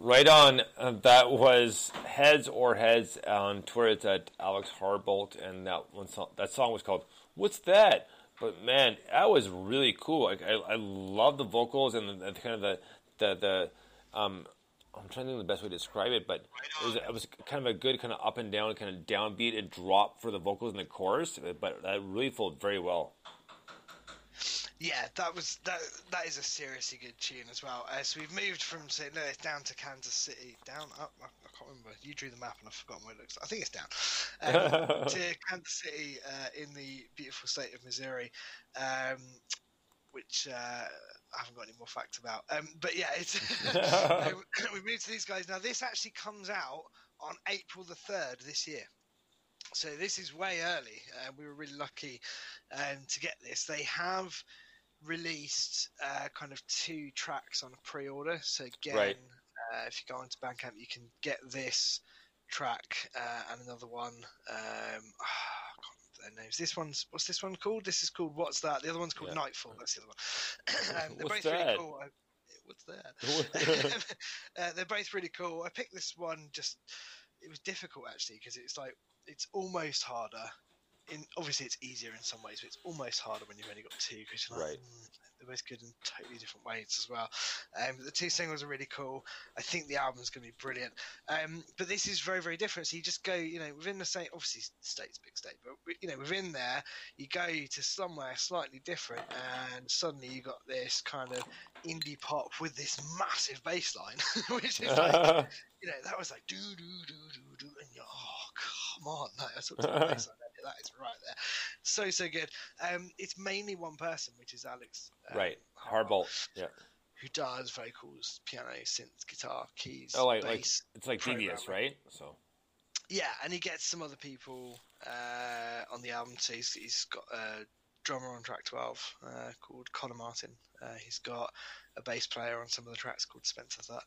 Right on. Uh, that was Heads or Heads. On Twitter, it's at Alex Harbolt, and that one song, that song was called "What's That?" But man, that was really cool. I I, I love the vocals and the, the kind of the the, the um. I'm trying to think of the best way to describe it, but it was, it was kind of a good kind of up and down, kind of downbeat and drop for the vocals in the chorus, but that really flowed very well. Yeah, that was that. That is a seriously good tune as well. Uh, so we've moved from Saint Louis down to Kansas City, down up. I, I can't remember. You drew the map, and I've forgotten where it looks. I think it's down um, to Kansas City uh, in the beautiful state of Missouri, um, which uh, I haven't got any more facts about. Um, but yeah, it's we moved to these guys now. This actually comes out on April the third this year. So this is way early. Uh, we were really lucky um, to get this. They have released uh, kind of two tracks on a pre-order. So again, right. uh, if you go onto Bandcamp, you can get this track uh, and another one. Um, oh, I can't remember their names. This one's what's this one called? This is called What's That? The other one's called yeah. Nightfall. That's the other one. um, they're what's both that? Really cool. I, what's that? uh, they're both really cool. I picked this one just. It was difficult actually because it's like. It's almost harder. In obviously, it's easier in some ways, but it's almost harder when you've only got two because you're like, right. mm, they're both good in totally different ways as well. Um, the two singles are really cool. I think the album's going to be brilliant. Um, but this is very, very different. So you just go, you know, within the state. Obviously, state's a big state, but you know, within there, you go to somewhere slightly different, and suddenly you got this kind of indie pop with this massive bass line, which is like, you know, that was like do do do do do, and you're oh come on, no, that's what the bass line. That is right there. So, so good. Um, it's mainly one person, which is Alex. Um, right. Harbolt. Yeah. Who does vocals, piano, synth, guitar, keys, oh, like, bass. Like, it's like Devious, right? So. Yeah, and he gets some other people uh, on the album too. He's, he's got a drummer on track twelve uh, called Connor Martin. Uh, he's got a bass player on some of the tracks called Spencer Thutt.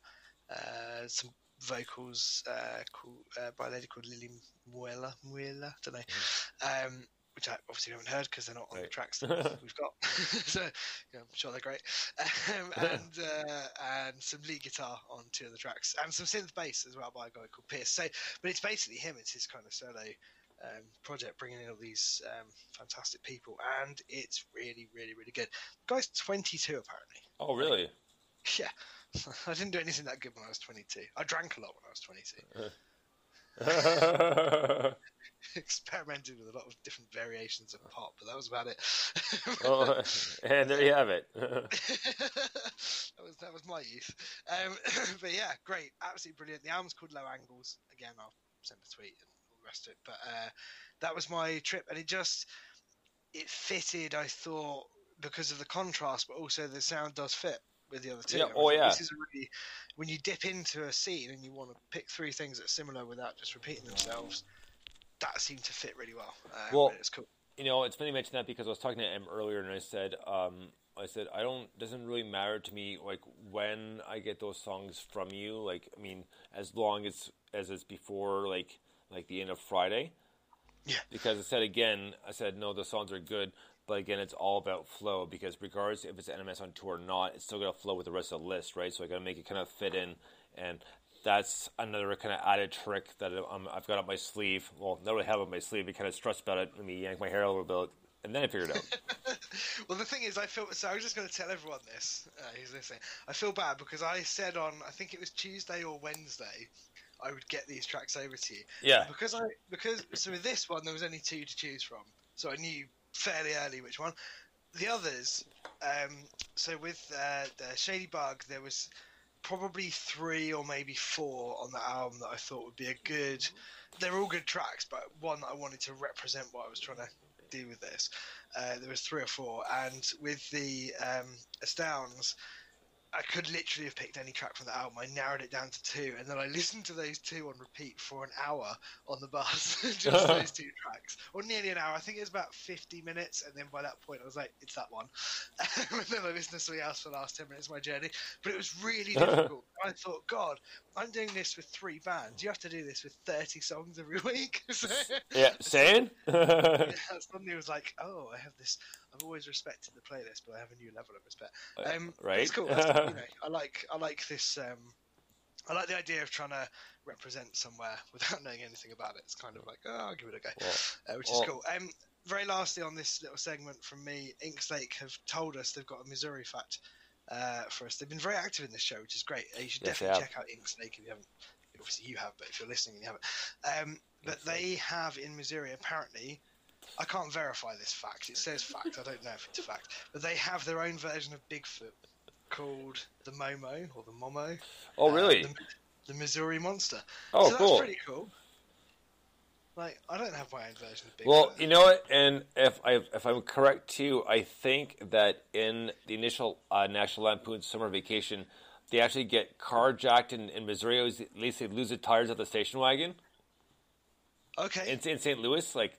Uh, some vocals uh, called, uh, by a lady called Lily Muela, Muela, don't know, um, which I obviously haven't heard because they're not on right. the tracks that we've got. So you know, I'm sure they're great. Um, and uh, and some lead guitar on two of the tracks and some synth bass as well by a guy called Pierce. So, but it's basically him. It's his kind of solo um, project, bringing in all these um, fantastic people, and it's really, really, really good. The guy's twenty-two apparently. Oh, really? Like, yeah. I didn't do anything that good when I was twenty-two. I drank a lot when I was twenty-two. Experimented with a lot of different variations of pop, but that was about it. Oh, and there you have it. that was that was my youth. Um, but yeah, great, absolutely brilliant. The album's called Low Angles. Again, I'll send a tweet and all the rest of it. But uh, that was my trip, and it just it fitted, I thought, because of the contrast, but also the sound does fit. With the other two, yeah, oh yeah. This is really when you dip into a scene and you want to pick three things that are similar without just repeating themselves. That seemed to fit really well. Um, well, it's cool. You know, it's funny you mentioned that because I was talking to Em earlier and I said, um, I said, I don't doesn't really matter to me like when I get those songs from you. Like, I mean, as long as as it's before like like the end of Friday. Yeah. Because I said again, I said no, the songs are good. But again, it's all about flow because regardless if it's N M S on tour or not, it's still going to flow with the rest of the list, right? So I got to make it kind of fit in, and that's another kind of added trick that um, I've got up my sleeve. Well, not really have up my sleeve. I kind of stressed about it. Let me yank my hair a little bit, and then I figured it out. Well, the thing is, I feel so. I was just going to tell everyone this uh, who's listening. I feel bad because I said on I think it was Tuesday or Wednesday. I would get these tracks over to you. Yeah. Because I because so with this one there was only two to choose from, so I knew fairly early which one. The others, um, so with uh, the Shady Bug, there was probably three or maybe four on the album that I thought would be a good. They're all good tracks, but one that I wanted to represent what I was trying to do with this. Uh, there was three or four, and with the um, Astounds. I could literally have picked any track from the album. I narrowed it down to two, and then I listened to those two on repeat for an hour on the bus. Just those two tracks. Or nearly an hour. I think it was about fifty minutes, and then by that point I was like, it's that one. And then I listened to something else for the last ten minutes of my journey. But it was really difficult. I thought, God, I'm doing this with three bands. You have to do this with thirty songs every week. So, yeah, same? Yeah, suddenly it was like, oh, I have this... I've always respected the playlist, but I have a new level of respect. Um, right. It's cool. That's, you know, I like I like this um, I like the idea of trying to represent somewhere without knowing anything about it. It's kind of like, oh, I'll give it a go, yeah. uh, which oh. is cool. Um, very lastly on this little segment from me, Inkslake have told us they've got a Missouri fact uh, for us. They've been very active in this show, which is great. You should yes, definitely check out Inkslake if you haven't. Obviously you have, but if you're listening and you haven't. Um, but yes, they have in Missouri, apparently, I can't verify this fact. It says fact. I don't know if it's a fact. But they have their own version of Bigfoot called the Momo or the Momo. Oh, really? Uh, the, the Missouri Monster. Oh, so that's cool. pretty cool. Like, I don't have my own version of Bigfoot. Well, you know what? And if, I, if I'm correct, too, I think that in the initial uh, National Lampoon's Summer Vacation, they actually get carjacked in, in Missouri. At least they lose the tires of the station wagon. Okay. In, in Saint Louis, like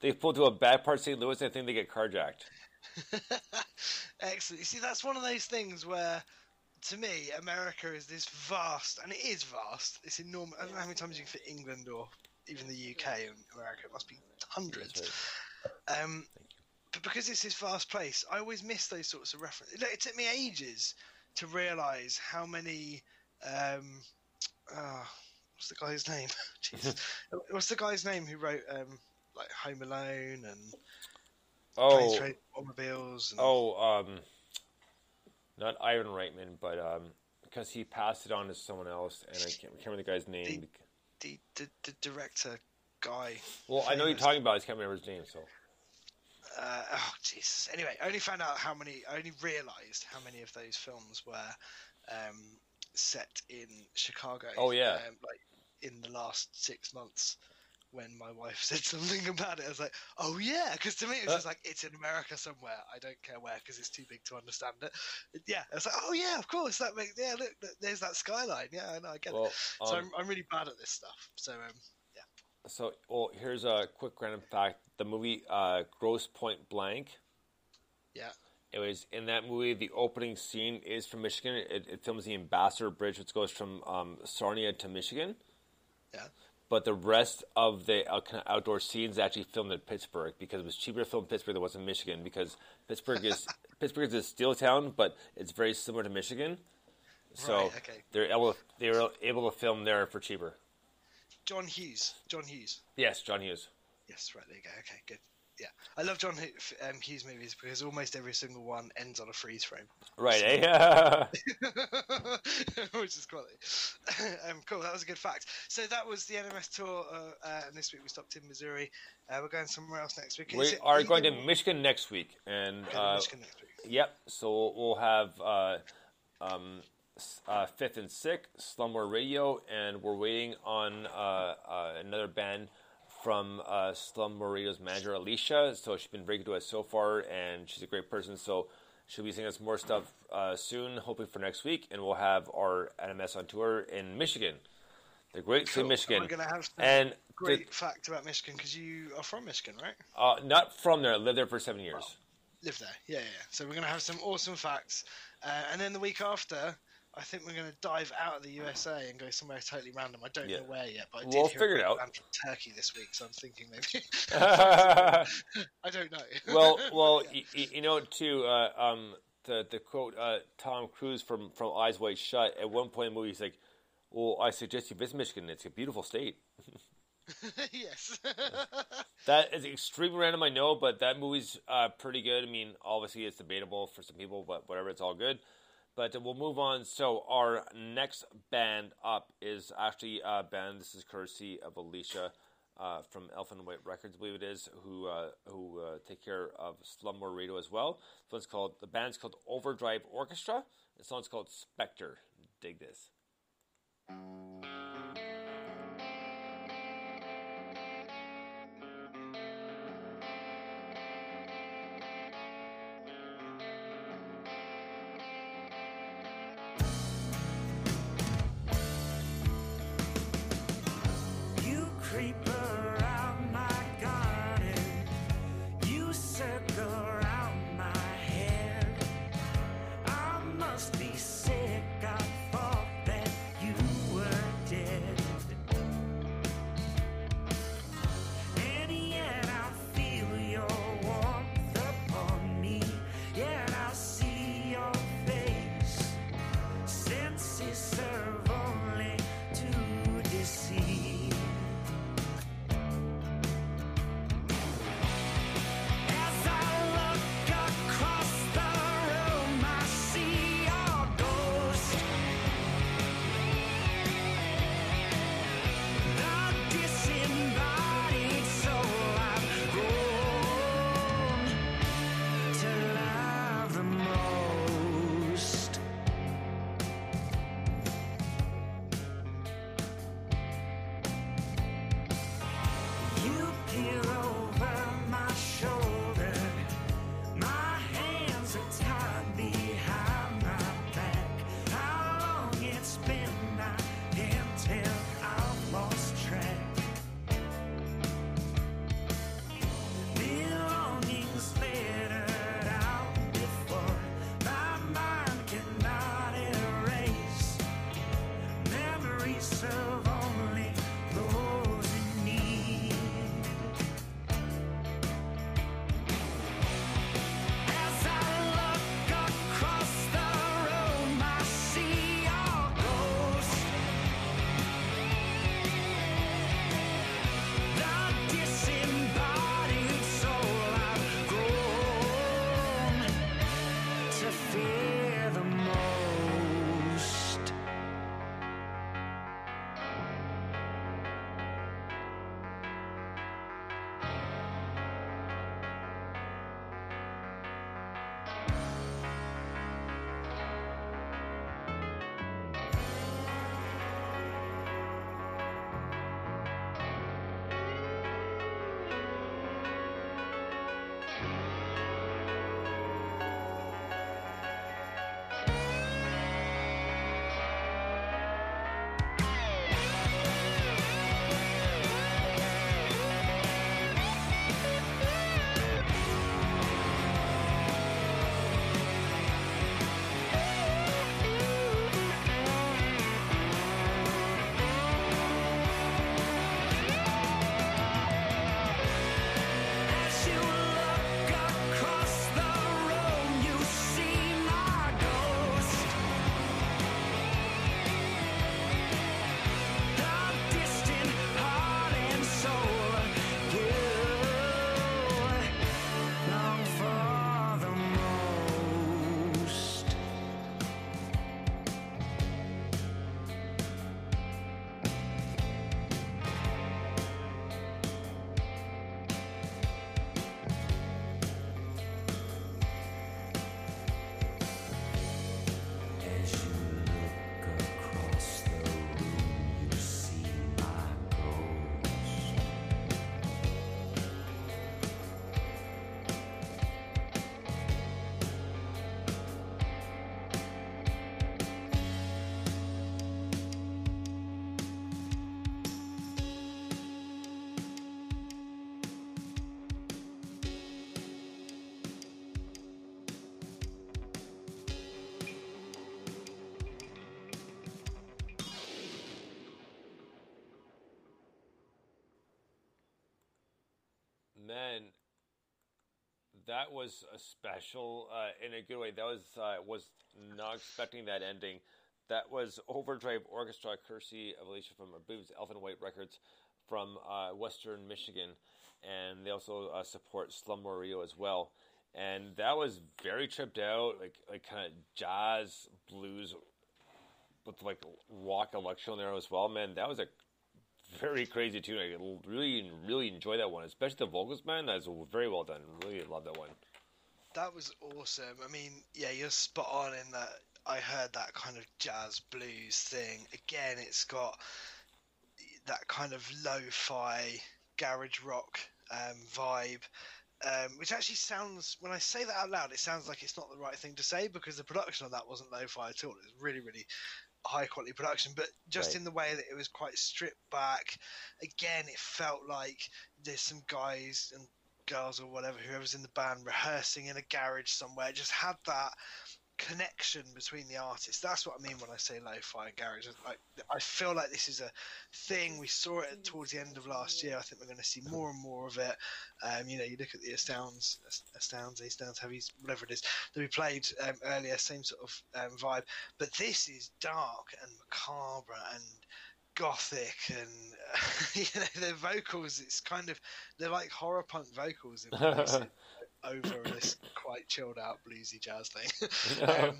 they pull to a bad part of Saint Louis, and I think they get carjacked. Excellent. You see, that's one of those things where, to me, America is this vast, and it is vast. It's enormous. I don't know how many times you can fit England or even the U K and America. It must be hundreds. Right. Um, but because it's this vast place, I always miss those sorts of references. It took me ages to realise how many. Um, oh, what's the guy's name? Jesus. What's the guy's name who wrote um, like Home Alone and oh, Train, Automobiles? And... Oh, um, not Ivan Reitman, but um, because he passed it on to someone else, and I can't remember the guy's name. The, the, the director guy. Well, famous. I know you're talking about. I just can't remember his name, so. Uh, oh Jesus! Anyway, I only found out how many. I only realised how many of those films were um, set in Chicago. Oh yeah, um, like in the last six months, when my wife said something about it, I was like, "Oh yeah," because to me it was just like it's in America somewhere. I don't care where because it's too big to understand it. Yeah, I was like, "Oh yeah, of course that makes yeah look, look there's that skyline. Yeah, I know, I get well, it." Um, so I'm, I'm really bad at this stuff. So. Um, So, well, here's a quick random fact. The movie uh, Grosse Pointe Blank. Yeah. It was in that movie, the opening scene is from Michigan. It, it films the Ambassador Bridge, which goes from um, Sarnia to Michigan. Yeah. But the rest of the uh, kind of outdoor scenes actually filmed in Pittsburgh because it was cheaper to film Pittsburgh than it was in Michigan because Pittsburgh is Pittsburgh is a steel town, but it's very similar to Michigan. So right, okay. they're able, they were able to film there for cheaper. John Hughes. John Hughes. Yes, John Hughes. Yes, right, there you go. Okay, good. Yeah. I love John um, Hughes movies because almost every single one ends on a freeze frame. Right, so, eh? Which is quality. um, cool, that was a good fact. So that was the N M S tour, uh, uh, and this week we stopped in Missouri. Uh, we're going somewhere else next week. We are going to Michigan next week. And, uh, Michigan next week. Yep, so we'll have... Uh, um, Uh, Fifth and Sick, Slumlord Radio, and we're waiting on uh, uh, another band from uh, Slum Morita's manager, Alicia. So she's been very good to us so far, and she's a great person. So she'll be sending us more stuff uh, soon, hopefully for next week, and we'll have our N M S on tour in Michigan. The great cool. state of Michigan. We're going to have some great the, fact about Michigan because you are from Michigan, right? Uh, not from there. I lived there for seven years. Wow. Lived there, yeah, yeah. So we're going to have some awesome facts. Uh, and then the week after... I think we're going to dive out of the U S A and go somewhere totally random. I don't yeah. know where yet, but I did we'll hear figure it out. I'm from Turkey this week, so I'm thinking maybe. I don't know. well, well, yeah. you, you know, too, uh, um, the the quote uh, Tom Cruise from, from Eyes Wide Shut. At one point in the movie, he's like, "Well, I suggest you visit Michigan. It's a beautiful state." Yes. That is extremely random, I know, but that movie's uh, pretty good. I mean, obviously, it's debatable for some people, but whatever, it's all good. But we'll move on. So our next band up is actually a band. This is courtesy of Alicia uh, from Elfin White Records, I believe it is, who uh, who uh, take care of Slum Morita as well. This one's called the band's called Overdrive Orchestra. This song's called Spectre. Dig this. Must be sick, I thought that you were that was a special uh, in a good way. That was uh, was not expecting that ending. That was Overdrive Orchestra, courtesy of Alicia from, I believe it's Elfin White Records from uh, Western Michigan, and they also uh, support Slum Morita as well. And that was very tripped out, like like kind of jazz blues with like rock electro in there as well. Man, that was a very crazy tune. I really, really enjoy that one, especially the vocals, man. That's very well done. Really love that one. That was awesome. I mean, yeah, you're spot on in that. I heard that kind of jazz blues thing. Again, it's got that kind of lo-fi garage rock um, vibe, um, which actually sounds, when I say that out loud, it sounds like it's not the right thing to say because the production of that wasn't lo-fi at all. It was really, really high quality production, but just right. in the way that it was quite stripped back. Again, it felt like there's some guys and girls or whatever, whoever's in the band, rehearsing in a garage somewhere. It just had that connection between the artists. That's what I mean when I say lo-fi and garage. Like, I feel like this is a thing. We saw it towards the end of last year. I think we're going to see more and more of it. Um, you know, you look at the Astounds, Astounds, Astounds, Heavies, whatever it is that we played um, earlier, same sort of um, vibe. But this is dark and macabre and gothic, and uh, you know, their vocals, it's kind of, they're like horror punk vocals in places. Over this quite chilled out bluesy jazz thing um,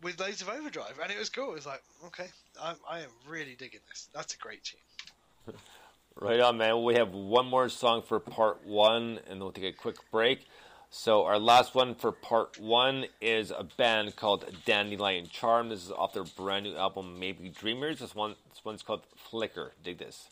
with loads of overdrive, and it was cool. It was like, okay, I'm, I am really digging this. That's a great tune. Right on, man. We have one more song for part one, and then we'll take a quick break. So our last one for part one is a band called Dandelion Charm. This is off their brand new album, Maybe Dreamers. This one, this one's called Flicker. Dig this.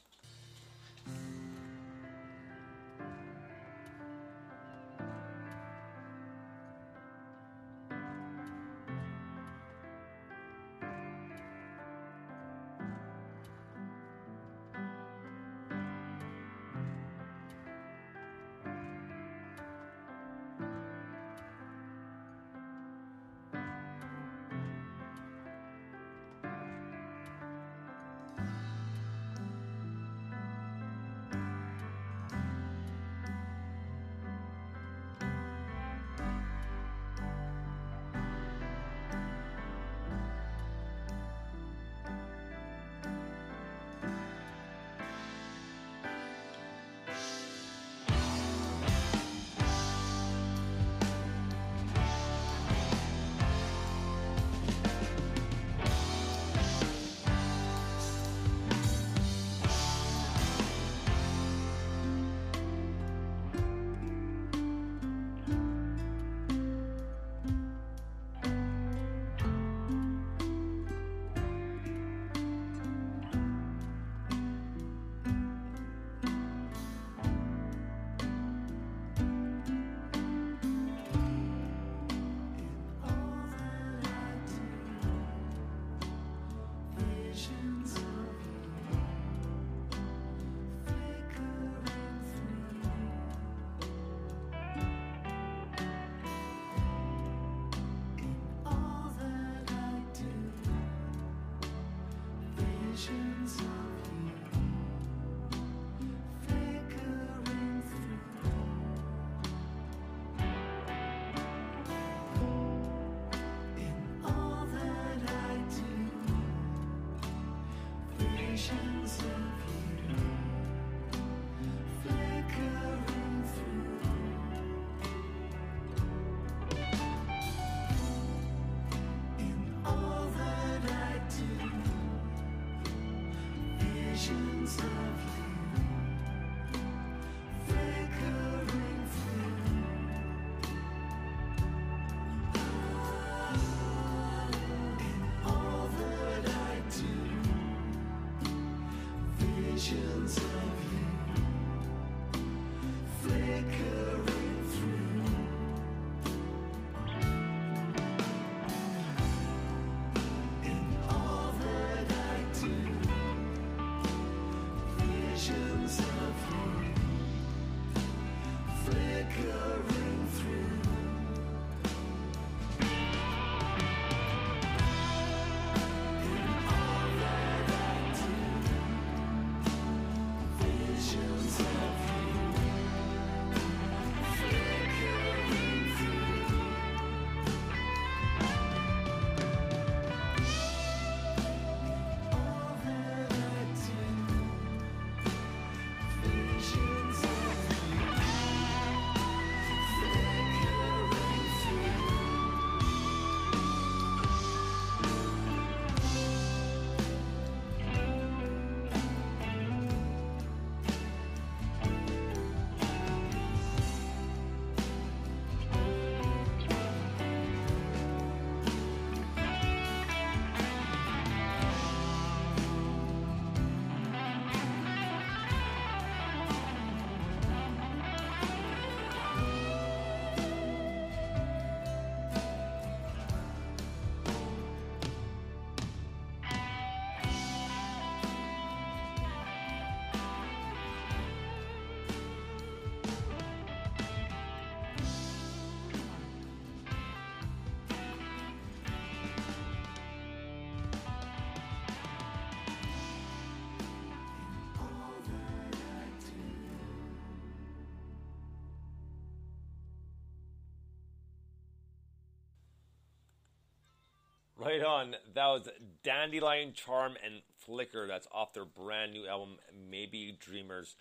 Right on. That was Dandelion Charm and Flicker. That's off their brand new album, Maybe Dreamers.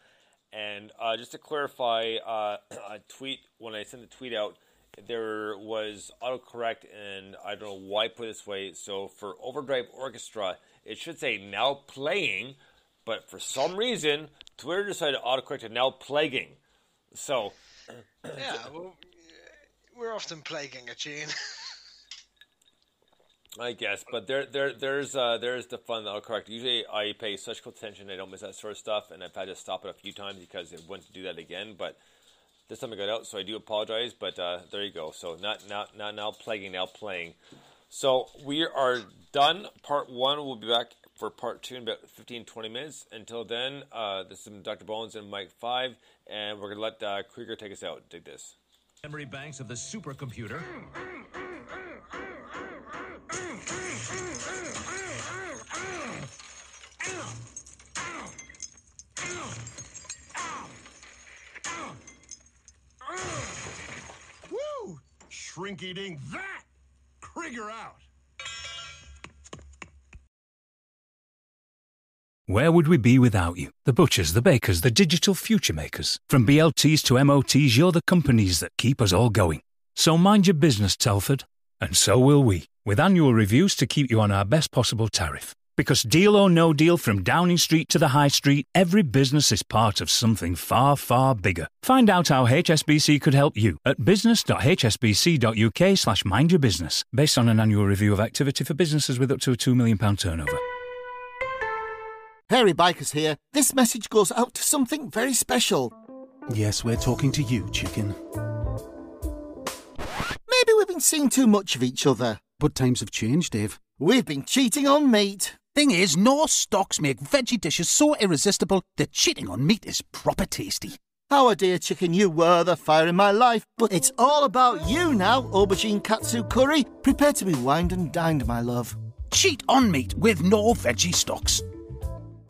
And uh, just to clarify, uh, a tweet, when I sent the tweet out, there was autocorrect, and I don't know why I put it this way. So for Overdrive Orchestra, it should say now playing, but for some reason, Twitter decided to autocorrect to now plaguing. So, yeah, well, we're often plaguing a tune. I guess, but there, there, there's, uh, there's the fun autocorrect. Usually, I pay such close attention I don't miss that sort of stuff, and I've had to stop it a few times because it wouldn't do that again. But this time I got out, so I do apologize. But uh, there you go. So not, not, not now plaguing, now playing. So we are done. Part one. We'll be back for part two in about fifteen, twenty minutes. Until then, uh, this is Doctor Bones and Mike Five, and we're gonna let uh, Krieger take us out. Dig this. Memory banks of the supercomputer. Woo! Shrinky-ding that! Krieger out! Where would we be without you? The butchers, the bakers, the digital future makers. From B L Ts to M O Ts, you're the companies that keep us all going. So mind your business, Telford. And so will we, with annual reviews to keep you on our best possible tariff. Because deal or no deal, from Downing Street to the High Street, every business is part of something far, far bigger. Find out how H S B C could help you at business.hsbc.uk slash mindyourbusiness, based on an annual review of activity for businesses with up to a two million pounds turnover. Hairy Bikers here. This message goes out to something very special. Yes, we're talking to you, chicken. Maybe we've been seeing too much of each other. But times have changed, Dave. We've been cheating on meat. Thing is, Norse stocks make veggie dishes so irresistible that cheating on meat is proper tasty. Our dear chicken, you were the fire in my life, but it's all about you now, aubergine katsu curry. Prepare to be wined and dined, my love. Cheat on meat with no veggie stocks.